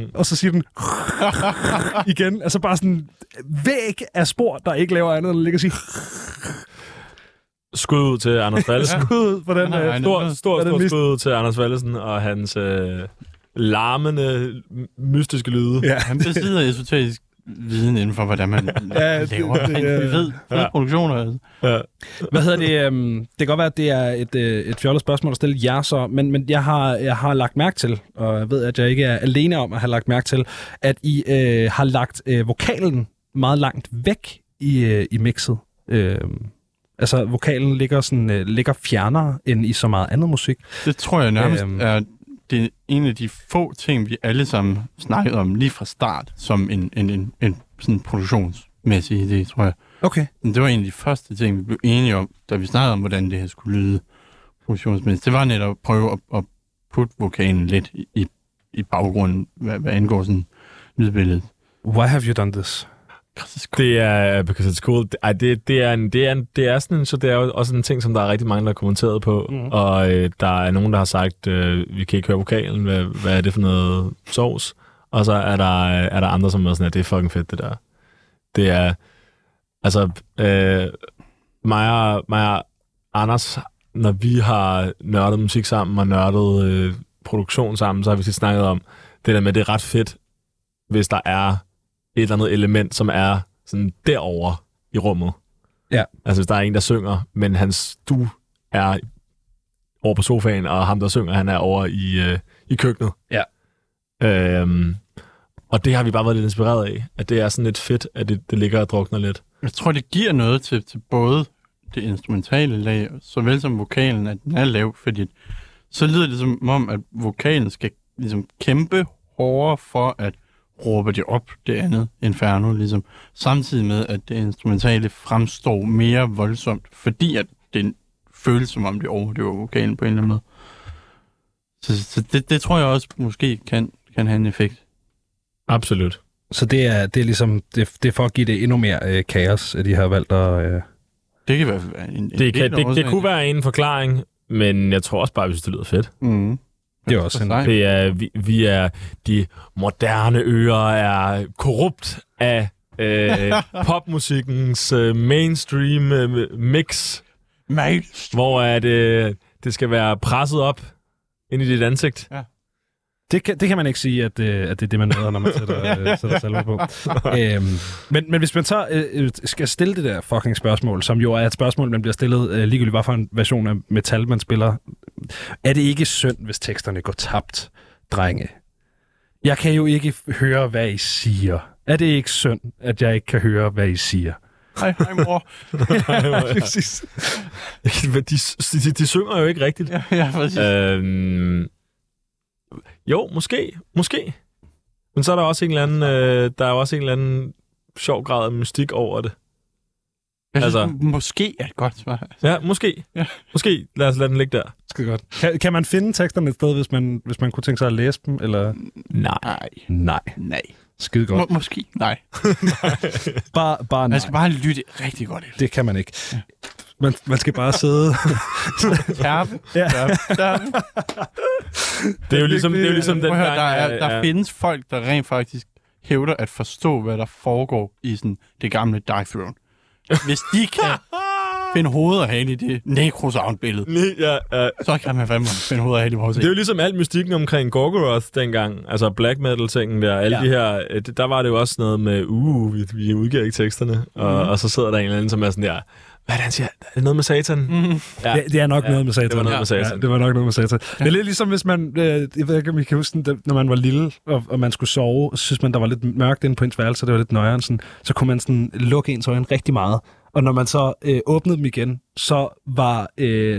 en... og så siger den... igen. Altså bare sådan væg af spor, der ikke laver andet, eller ligger og siger... Skud ud til Anders Faldesen. Skud ud til Anders Faldesen og hans... larmende, mystiske lyde. Ja. Han besidder esoterisk viden inden for, hvordan man laver fede produktioner. Ja. Hvad hedder det? Det kan godt være, at det er et fjollet spørgsmål at stille jer så, men jeg har lagt mærke til, og jeg ved, at jeg ikke er alene om at have lagt mærke til, at I har lagt vokalen meget langt væk i mixet. Altså, vokalen ligger fjernere end i så meget andet musik. Det tror jeg nærmest er... Det er en af de få ting, vi alle sammen snakkede om lige fra start, som en sådan produktionsmæssig idé, tror jeg. Okay. Men det var en af de første ting, vi blev enige om, da vi snakkede om, hvordan det her skulle lyde produktionsmæssigt. Det var netop at prøve at putte vokalen lidt i baggrunden, hvad angår sådan lydbilledet. Why have you done this? Det er because it's cool. Det er jo også en ting, som der er rigtig mange, der har kommenteret på, og der er nogen, der har sagt, vi kan ikke høre vokalen, hvad er det for noget sovs? Og så er der andre, som er sådan, at det er fucking fedt, det der. Det er, altså, mig og Anders, når vi har nørdet musik sammen og nørdet produktion sammen, så har vi tit snakket om det der med, det er ret fedt, hvis der er et eller andet element, som er sådan derover i rummet. Ja. Altså, hvis der er en, der synger, men du er over på sofaen, og ham, der synger, han er over i køkkenet. Ja. Og det har vi bare været lidt inspireret af, at det er sådan lidt fedt, at det ligger og drukner lidt. Jeg tror, det giver noget til både det instrumentale lag, såvel som vokalen, at den er lav, fordi så lyder det som om, at vokalen skal ligesom kæmpe hårdere for at råber det op, det andet inferno, ligesom. Samtidig med, at det instrumentale fremstår mere voldsomt, fordi at det føles, som om det overdøver vokalen på en eller anden måde. Så det tror jeg også måske kan have en effekt. Absolut. Så det er ligesom, det er for at give det endnu mere kaos, at de har valgt at... Det kan være det kunne være en forklaring, men jeg tror også bare, hvis det lyder fedt. Mhm. Det er også vi er de moderne ører, er korrupt af popmusikkens mainstream mix, hvor at det skal være presset op ind i dit ansigt. Ja. Det kan man ikke sige, at det er det, man møder, når man sætter salver på. Men hvis man så skal stille det der fucking spørgsmål, som jo er et spørgsmål, man bliver stillet ligegyldigt, hvad for en version af metal, man spiller. Er det ikke synd, hvis teksterne går tabt, drenge? Jeg kan jo ikke høre, hvad I siger. Er det ikke synd, at jeg ikke kan høre, hvad I siger? Hej, mor. Ja, præcis. De synger jo ikke rigtigt. Ja, præcis. Jo, måske. Men så er der også en eller anden, sjov grad af mystik over det. Altså, måske er det godt, svar. Ja, måske. Ja. Måske. Lad os lade den ligge der. Skide godt. Kan man finde teksterne et sted, hvis man kunne tænke sig at læse dem, eller? Nej. Skide godt. Måske. Nej. bare nej. Man skal bare lytte rigtig godt. Det kan man ikke. Ja. Man skal bare sidde... Kærpe. Det er jo ligesom den gang... Der findes folk, der rent faktisk hævder at forstå, hvad der foregår i sådan det gamle Darkthrone. Hvis de kan finde hovedet og hale i det necrosound-billede, så kan man fandme finde hovedet og hale i vores. Det er jo ligesom alt mystikken omkring Gorgoroth dengang, altså black metal-tingen der, alle de her... Der var det jo også noget med, vi udgiver ikke teksterne, og så sidder der en eller anden, som er sådan der... Hvad er det, han siger? Er det noget med satan? Mm-hmm. Ja. Det er nok noget med satan. Det var nok noget med satan. Ja. Det er lidt ligesom, hvis man... Jeg ved ikke, om I kan huske, når man var lille, og man skulle sove, og så synes man, der var lidt mørkt inde på ens værelse, og det var lidt nøjeren, sådan, så kunne man sådan lukke ens øjne rigtig meget. Og når man så åbnede dem igen, så var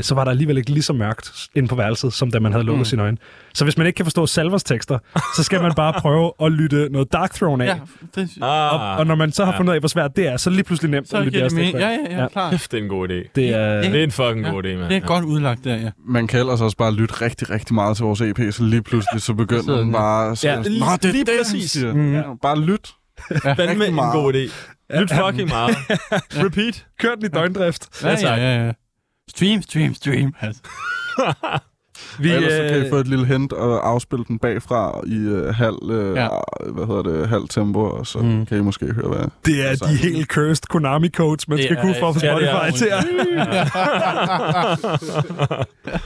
der alligevel ikke lige så mørkt inde på værelset, som da man havde lukket sine øjne. Så hvis man ikke kan forstå Salvers tekster, så skal man bare prøve at lytte noget Darkthrone af. Ja, det... og når man så har fundet ud af, hvor svært det er, så er det lige pludselig nemt så at lytte deres tekster. Ja, klar. Det er en god idé. Det er en fucking god idé, mand. Det er godt udlagt der, ja. Man kan ellers også bare lytte rigtig, rigtig meget til vores EP, så lige pludselig så begynder man bare... Ja, lige præcis. Bare lyt. Fandme en god idé. Lyt fucking meget. Repeat. Kør den i døgndrift. Ja. Stream. Altså. Ellers så kan I få et lille hint og afspille den bagfra i halv tempo, og så kan I måske høre, hvad... Det er de helt cursed Konami-codes, man skal kunne få Spotify til at...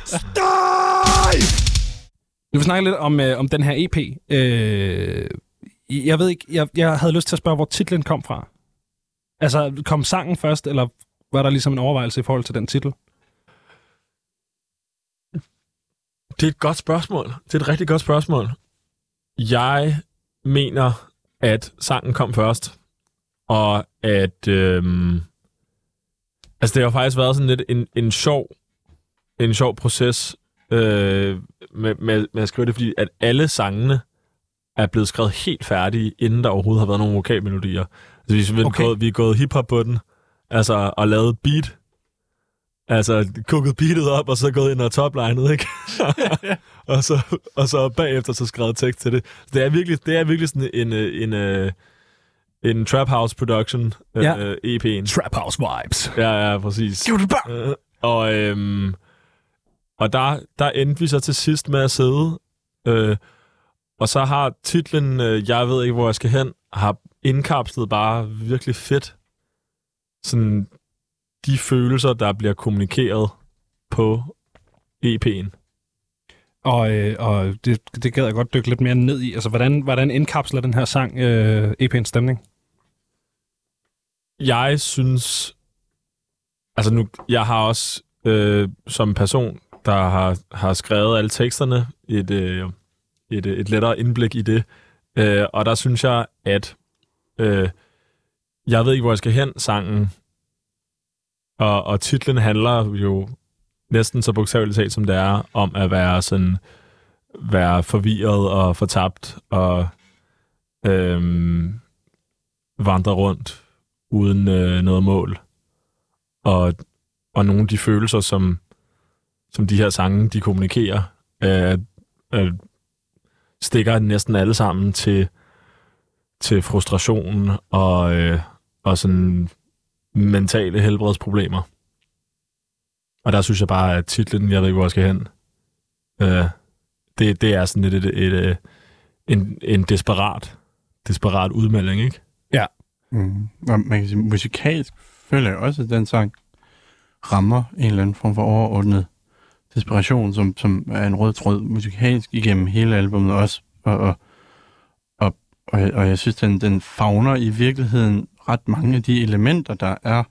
STØJ! Vi vil snakke lidt om den her EP. Jeg ved ikke, jeg havde lyst til at spørge, hvor titlen kom fra. Altså, kom sangen først, eller var der ligesom en overvejelse i forhold til den titel? Det er et godt spørgsmål. Det er et rigtig godt spørgsmål. Jeg mener, at sangen kom først, og at... altså, det har faktisk været sådan lidt en sjov proces med at skrive det, fordi at alle sangene er blevet skrevet helt færdige, inden der overhovedet har været nogle vokalmelodier. Altså, vi er gået hiphop på den, altså, og lavet beat. Altså, kukket beatet op, og så gået ind og toplinet, ikke? og så bagefter så skrevet tekst til det. Det er virkelig sådan en Trap House Production EP'en. Trap House Vibes. Ja, præcis. Og der endte vi så til sidst med at sidde, og så har titlen Jeg ved ikke, hvor jeg skal hen, har indkapslet bare virkelig fedt sådan de følelser, der bliver kommunikeret på EP'en. Og det gad jeg godt dykke lidt mere ned i. Altså, hvordan indkapsler den her sang EP'ens stemning? Jeg synes... Altså, nu, jeg har også som person, der har skrevet alle teksterne, et lettere indblik i det. Og der synes jeg, at Jeg ved ikke, hvor jeg skal hen, sangen. Og titlen handler jo næsten så bogstaveligt talt, som det er, om at være forvirret og fortabt og vandre rundt uden noget mål. Og nogle af de følelser, som de her sange, de kommunikerer, stikker næsten alle sammen til frustration og sådan mentale helbredsproblemer. Og der synes jeg bare, at titlen, Jeg ved ikke, hvor jeg skal hen, det er sådan lidt en desperat udmelding, ikke? Ja. Mm. Og man kan sige, musikalsk føler jeg også, at den sang rammer en eller anden form for overordnet desperation, som er en rød tråd musikalsk igennem hele albumet også. Og jeg synes, den favner i virkeligheden ret mange af de elementer, der er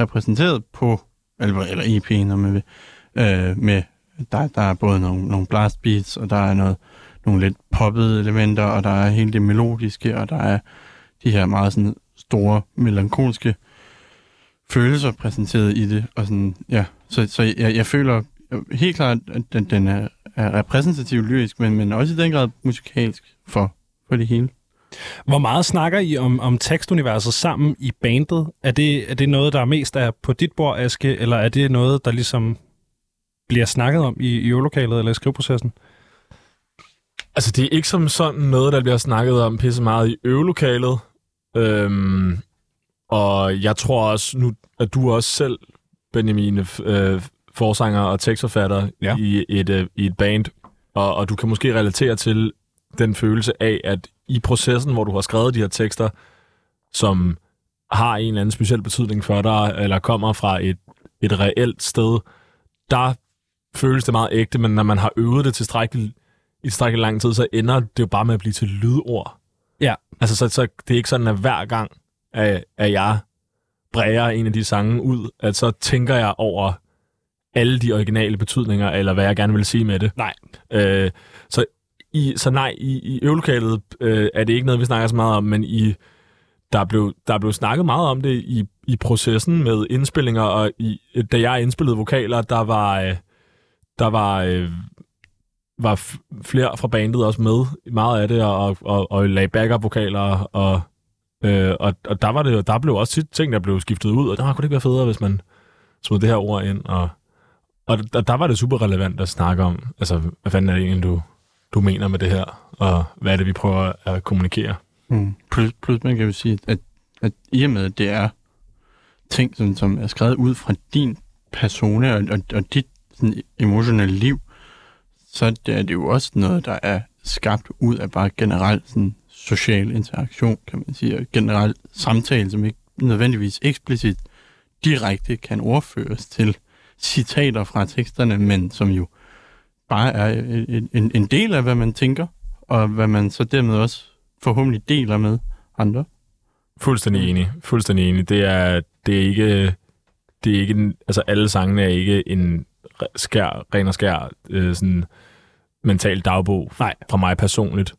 repræsenteret på eller EP'en, når man vil, med der er både nogle blast beats, og der er nogle lidt poppede elementer, og der er hele det melodiske, og der er de her meget sådan store melankolske følelser præsenteret i det, og sådan, ja, så jeg føler helt klart, at den er repræsentativ lyrisk, men også i den grad musikalsk for det hele. Hvor meget snakker I om tekstuniverset sammen i bandet? Er det noget, der mest er på dit bord, Aske, eller er det noget, der ligesom bliver snakket om i øvelokalet eller i skriveprocessen? Altså, det er ikke som sådan noget, der bliver snakket om pisse meget i øvelokalet. Og jeg tror også, nu er du også selv, Benjamin, forsanger og tekstforfatter i et band, og du kan måske relatere til den følelse af, at i processen, hvor du har skrevet de her tekster, som har en eller anden speciel betydning for dig, eller kommer fra et reelt sted, der føles det meget ægte, men når man har øvet det tilstrækkeligt lang tid, så ender det jo bare med at blive til lydord. Ja. Altså, så det er ikke sådan, at hver gang, at jeg bræger en af de sange ud, at så tænker jeg over alle de originale betydninger, eller hvad jeg gerne vil sige med det. Nej. Så i øvelokalet er det ikke noget, vi snakker så meget om, men der blev snakket meget om det i processen med indspillinger, og da jeg indspillede vokaler, der var flere fra bandet også med i meget af det, og lagde backup-vokaler, og der blev også tit ting, der blev skiftet ud, og der kunne det ikke være federe, hvis man smed det her ord ind, og der var det super relevant at snakke om, altså, hvad fanden er det egentlig, du mener med det her, og hvad er det, vi prøver at kommunikere? Mm. Plus man kan jo sige, at i og med, at det er ting, som er skrevet ud fra din persona og dit sådan, emotionelle liv, så er det jo også noget, der er skabt ud af bare generelt sådan, social interaktion, kan man sige, og generelt samtale, som ikke nødvendigvis eksplicit direkte kan overføres til citater fra teksterne, men som jo bare er en del af, hvad man tænker, og hvad man så dermed også forhåbentlig deler med andre. Fuldstændig enig. Det er ikke altså alle sangene er ikke en ren og skær sådan mental dagbog. Nej. Fra mig personligt,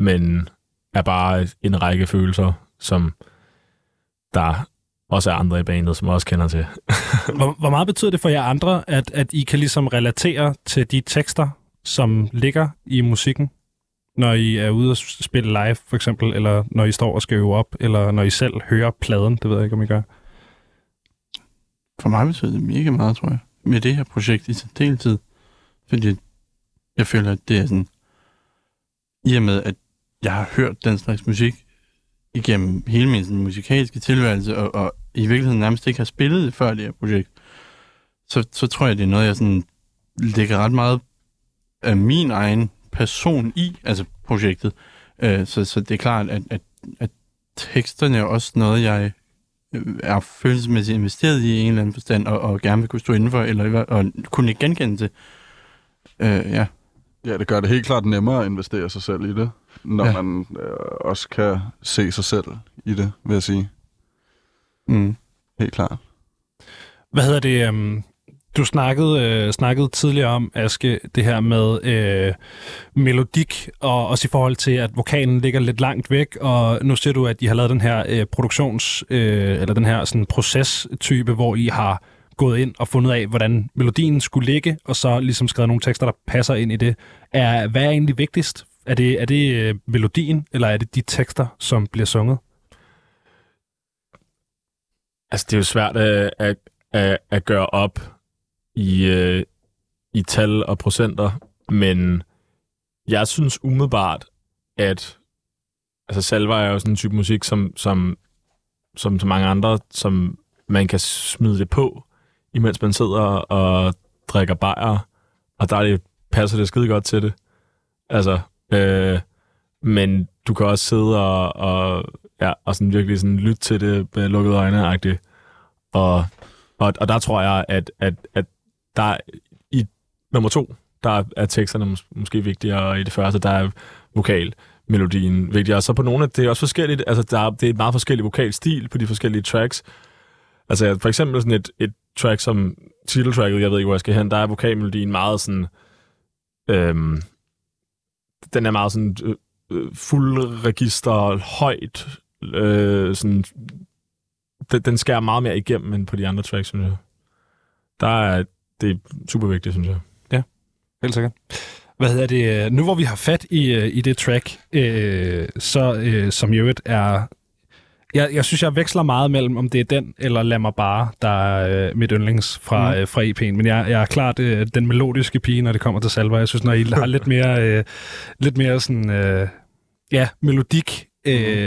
men er bare en række følelser, som der også er andre i bandet, som også kender til. Hvor meget betyder det for jer andre, at I kan ligesom relatere til de tekster, som ligger i musikken, når I er ude og spille live, for eksempel, eller når I står og skal øve op, eller når I selv hører pladen? Det ved jeg ikke, om I gør. For mig betyder det mega meget, tror jeg, med det her projekt i deltid. Fordi jeg føler, at det er sådan, i og med, at jeg har hørt den slags musik igennem hele min sådan, musikalske tilværelse, og i virkeligheden nærmest ikke har spillet det før det her projekt, så tror jeg, det er noget, jeg sådan lægger ret meget af min egen person i, altså projektet. Så det er klart, at teksterne er også noget, jeg er følelsesmæssigt investeret i en eller anden forstand, og gerne vil kunne stå indenfor, eller og kunne ikke genkende det. Ja. Ja, det gør det helt klart nemmere at investere sig selv i det, når man også kan se sig selv i det, vil jeg sige. Mm. Helt klart. Hvad hedder det? Du snakkede tidligere om, Aske, det her med melodik, og også i forhold til, at vokalen ligger lidt langt væk, og nu ser du, at I har lavet den her eller den her sådan, proces-type, hvor I har gået ind og fundet af, hvordan melodien skulle ligge, og så ligesom skrevet nogle tekster, der passer ind i det. Hvad er egentlig vigtigst? Er det melodien, eller er det de tekster, som bliver sunget? Altså, det er jo svært at gøre op i tal og procenter, men jeg synes umiddelbart, at altså Salver er jo sådan en type musik, som mange andre, som man kan smide det på, imens man sidder og drikker bajer, og passer det skide godt til det. Altså, men du kan også sidde og sådan virkelig sådan lytte til det med lukkede øjne-agtigt. Og der tror jeg, at der i nummer 2, der er teksterne måske vigtigere, og i det første, der er vokalmelodien vigtigere. Så på nogle af det er også forskelligt, altså det er et meget forskelligt vokalstil på de forskellige tracks. Altså for eksempel sådan et track som titeltracket, jeg ved ikke, hvor jeg skal hen, der er vokalmelodien meget sådan, den er meget sådan fuld register, højt, sådan, den skærer meget mere igennem end på de andre tracks, synes jeg. Det er super vigtigt, synes jeg. Ja, helt sikkert. Hvad hedder det? Nu hvor vi har fat i det track, som jo er... Jeg synes, jeg veksler meget mellem, om det er den, eller Lad mig bare, der er mit yndlings fra EP'en. Men jeg er klart den melodiske pige, når det kommer til Salver. Jeg synes, når I har lidt mere sådan, melodik,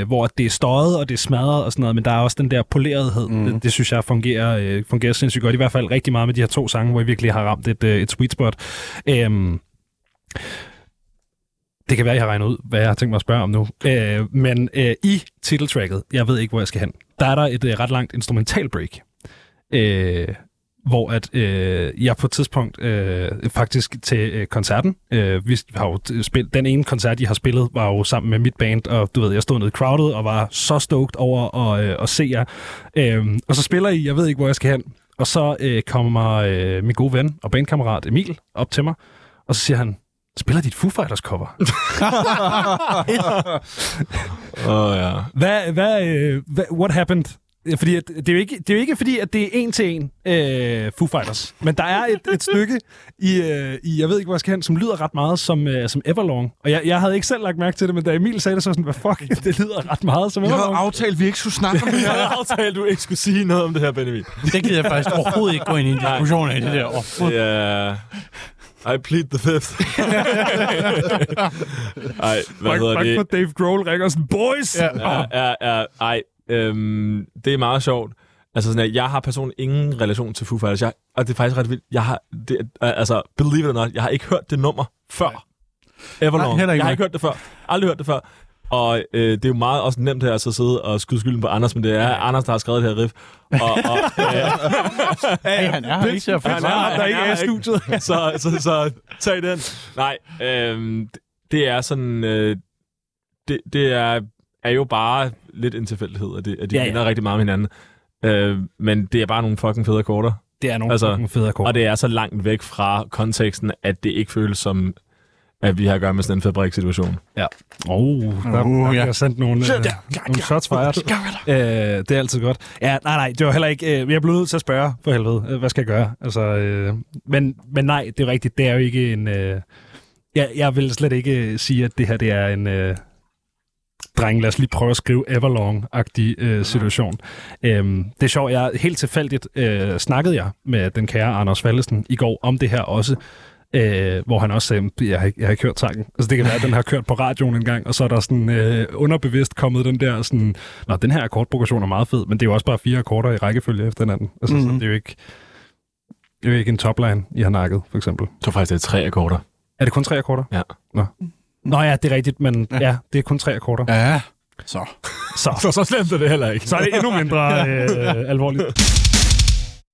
hvor det er støjet, og det er smadret og sådan noget, men der er også den der polerethed. Mm. Det synes jeg fungerer sindssygt godt. I hvert fald rigtig meget med de her 2 sange, hvor I virkelig har ramt et sweet spot. Det kan være, jeg har regnet ud, hvad jeg har tænkt mig at spørge om nu. Men i titeltracket, jeg ved ikke, hvor jeg skal hen, der er der et ret langt instrumental break, hvor at jeg på et tidspunkt faktisk til koncerten, vi har jo spillet, den ene koncert, jeg har spillet, var jo sammen med mit band, og du ved, jeg stod nede i crowdet og var så stoked over at se jer. Og så spiller I, jeg ved ikke, hvor jeg skal hen, og så kommer min gode ven og bandkammerat Emil op til mig, og så siger han, spiller dit Foo Fighters cover? What happened? Fordi det er jo ikke fordi, at det er en til en Foo Fighters, men der er et stykke i jeg ved ikke, hvor jeg skal hen, som lyder ret meget som Everlong. Og jeg havde ikke selv lagt mærke til det, men da Emil sagde det, så sådan, hvad fuck, det lyder ret meget som Everlong. Jeg havde aftalt, vi ikke skulle snakke om det her. Jeg havde aftalt, du ikke skulle sige noget om det her, Benjamin. Det gider jeg faktisk overhovedet ikke gå ind i en diskussion af det der overhovedet. Yeah. I plead the fifth. Ej, hvad hedder det? For Dave Grohl ringer sådan, boys! Ja. Ej, det er meget sjovt. Altså sådan, at jeg har personligt ingen relation til Foo Fighters, og det er faktisk ret vildt. Jeg har, believe it or not, jeg har ikke hørt det nummer før. Everlong. Jeg har ikke hørt det før. Aldrig hørt det før. Og det er jo meget også nemt her at så sidde og skyde skylden på Anders, men det er Anders, der har skrevet det her riff. Han er her ikke, jeg forstår. Han er ikke her i studiet. Så tag den. Nej, det er sådan... det er jo bare lidt en tilfældighed, at de ender rigtig meget med hinanden. Men det er bare nogle fucking fede akkorder. Det er nogle fucking fede akkorder. Og det er så langt væk fra konteksten, at det ikke føles som, at vi har at gøre med sådan en fabrikssituation. Ja. Jeg har sendt nogle shots fired. Det er altid godt. Ja, nej, det var heller ikke... jeg blev nødt til at spørge, for helvede. Hvad skal jeg gøre? Altså, men nej, det er rigtigt. Det er jo ikke en... jeg vil slet ikke sige, at det her det er en... dreng, lad os lige prøve at skrive Everlong-agtig situation. Det er sjovt, jeg helt tilfældigt snakkede jeg med den kære Anders Faldesen i går om det her også, hvor han også sagde, jeg har ikke hørt sangen. Altså det kan være, at den har kørt på radioen en gang, og så er der sådan underbevidst kommet den der sådan, nå, den her akkordprogression er meget fed, men det er jo også bare 4 akkorder i rækkefølge efter hinanden. Altså så det er jo ikke en topline, I har nakket, for eksempel. Jeg tror faktisk, det er 3 akkorder. Er det kun 3 akkorder? Ja. Nå ja, det er rigtigt, men ja, det er kun 3 akkorder. Ja, så slemt er det heller ikke. Så er det endnu mindre alvorligt.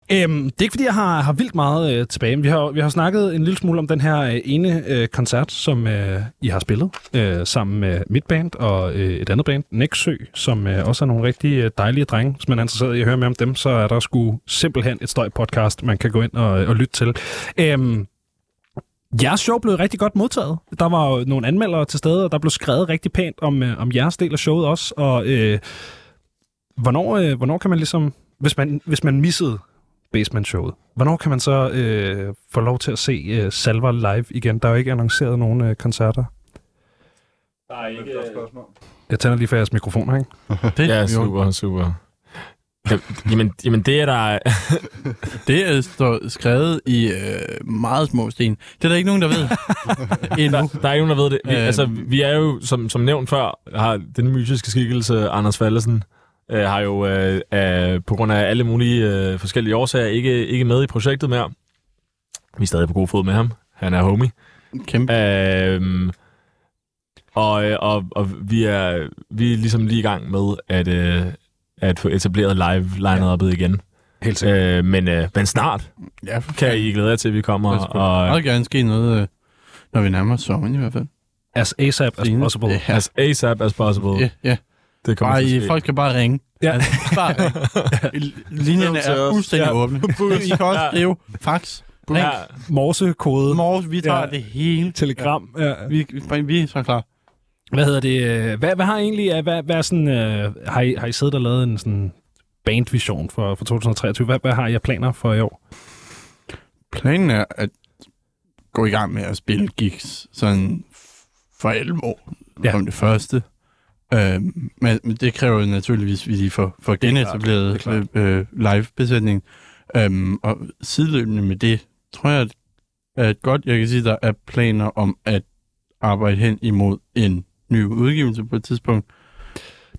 Det er ikke, fordi jeg har vildt meget tilbage, men vi har snakket en lille smule om den her ene koncert, som I har spillet sammen med mit band og et andet band, Nexø, som også er nogle rigtig dejlige drenge. Hvis man er interesseret i at høre mere om dem, så er der sgu simpelthen et støjpodcast, man kan gå ind og lytte til. Jeres show blev rigtig godt modtaget. Der var jo nogle anmeldere til stede, og der blev skrevet rigtig pænt om jeres del af showet også. Og hvornår kan man ligesom, hvis man missede Basement-showet, hvornår kan man så få lov til at se Salver live igen? Der er jo ikke annonceret nogen koncerter. Der er ikke... Jeg tænder lige for jeres mikrofon her, ikke? Det er super. Jamen det er der... det er skrevet i meget små sten. Det er der ikke nogen, der ved. Der er ikke nogen, der ved det. Vi er jo, som nævnt før, har den mytiske skikkelse, Anders Faldesen, har jo på grund af alle mulige forskellige årsager ikke med i projektet mere. Vi er stadig på god fod med ham. Han er homie. Kæmpe. Og vi er ligesom lige i gang med at få etableret live-line-up'et igen. Helt sikkert. Men snart kan I glæde jer til, at vi kommer. Jeg skulle meget gerne ske noget, når vi nærmer os sommeren i hvert fald. As ASAP as possible. Yeah. As ASAP as possible. Ja, yeah, ja. Yeah. Det kommer bare, til at ske. Folk kan bare ringe. Ja. Altså, bare ringe. Linjerne er fuldstændig åbne. I kan også skrive fax. Ja. Morsekode. Morse, vi tager det hele. Telegram. Ja. Vi er så klar. Hvad hedder det? Hvad har egentlig? Hvad sådan? Har I siddet og lavet en sådan bandvision for 2023? Hvad har I planer for i år? Planen er at gå i gang med at spille gigs sådan for 11 år som det første. Men det kræver naturligvis, at vi lige får genetableret live-besætning. Og sideløbende med det, tror jeg, at godt jeg kan sige, der er planer om at arbejde hen imod en ny udgivelse på et tidspunkt.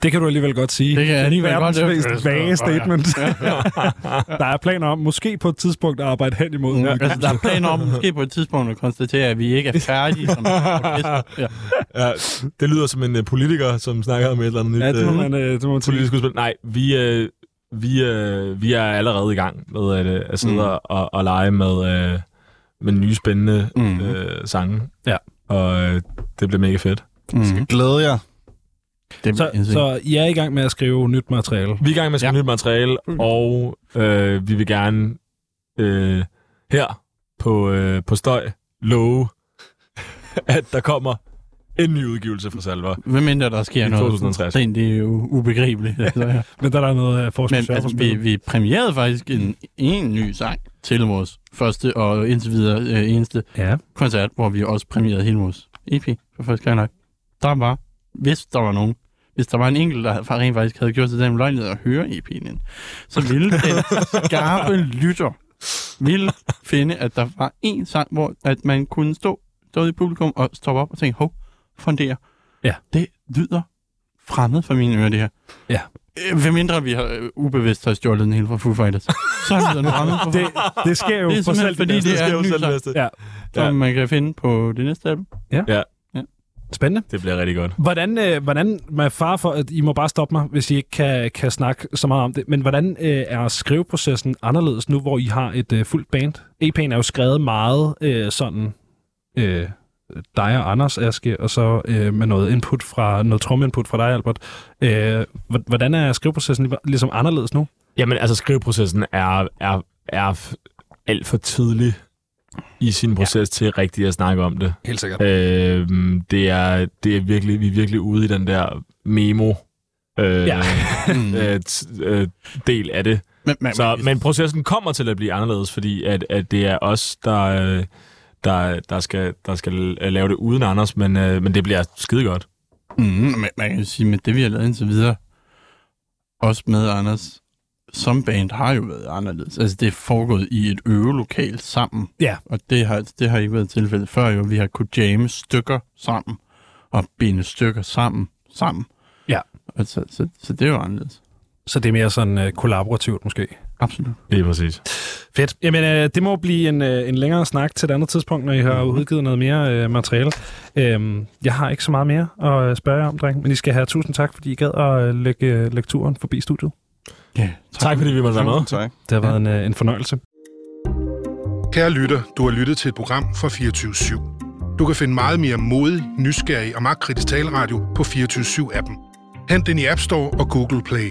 Det kan du alligevel godt sige. Det kan jeg alligevel godt sige. Det er verdens vage statement. Ja. Der er planer om måske på et tidspunkt at arbejde hen imod. Ja, altså, der er planer om måske på et tidspunkt at konstatere, at vi ikke er færdige. Som det lyder som en politiker, som snakker om et eller andet nyt politisk udspil. Nej, vi er allerede i gang med at sidde og lege med nye spændende sange. Ja. Og det bliver mega fedt. Så glæder jeg. Så I er i gang med at skrive nyt materiale? Vi er i gang med at skrive nyt materiale, og vi vil gerne her på STØJ love, at der kommer en ny udgivelse fra Salver. Hvad mindre der sker noget? 2060. Det er jo ubegribeligt. Altså, ja. Men der er noget forskning. Men altså, vi premierede faktisk en ny sang til vores første og indtil videre eneste koncert, hvor vi også premierede hele vores EP for første gang nok. Der var, hvis der var en enkelt, der rent faktisk havde gjort sig den løgnlighed at høre EP'en, så ville den skarpe lytter ville finde, at der var en sang, hvor at man kunne stå i publikum og stoppe op og tænke, hov, fundere. Ja. Det lyder fremmed for mine ører, det her. Ja. Hvem mindre vi har ubevidst har stjålet den hele fra Foo Fighters. Så er den fremmed for det sker jo for selv, fordi det er en ny sang, som man kan finde på det næste album. Ja. Spændende. Det bliver rigtig godt. Hvordan med far for, at I må bare stoppe mig, hvis I ikke kan snakke så meget om det, men hvordan er skriveprocessen anderledes nu, hvor I har et fuldt band? EP'en er jo skrevet meget sådan dig og Anders, Aske, og så med noget input fra, noget trominput fra dig, Albert. Hvordan er skriveprocessen ligesom anderledes nu? Jamen, altså skriveprocessen er alt for tidlig i sin proces til rigtigt at snakke om det. Helt sikkert. Det er virkelig, vi er virkelig ude i den der memo del af det. Men processen kommer til at blive anderledes, fordi at det er os, der skal lave det uden Anders, men det bliver skide godt. Man kan sige, at det vi har lavet indtil videre, også med Anders, som band har jo været anderledes. Altså det er foregået i et øvelokal sammen, og det har ikke været tilfældet før jo. Vi har kunnet jamme stykker sammen, og binde stykker sammen. Ja. Og så det er jo anderledes. Så det er mere sådan kollaborativt måske? Absolut. Det er præcis. Fedt. Jamen, det må blive en længere snak til et andet tidspunkt, når I har udgivet noget mere materiale. Jeg har ikke så meget mere at spørge jer om, dreng, men I skal have tusind tak, fordi I gad at lægge turen forbi studiet. Ja, tak fordi vi måtte være med. Tak. Det har været en fornøjelse. Kære lytter, du har lyttet til et program fra 24/7. Du kan finde meget mere modig, nysgerrig og magtkritisk taleradio på 24/7-appen. Hent den i App Store og Google Play.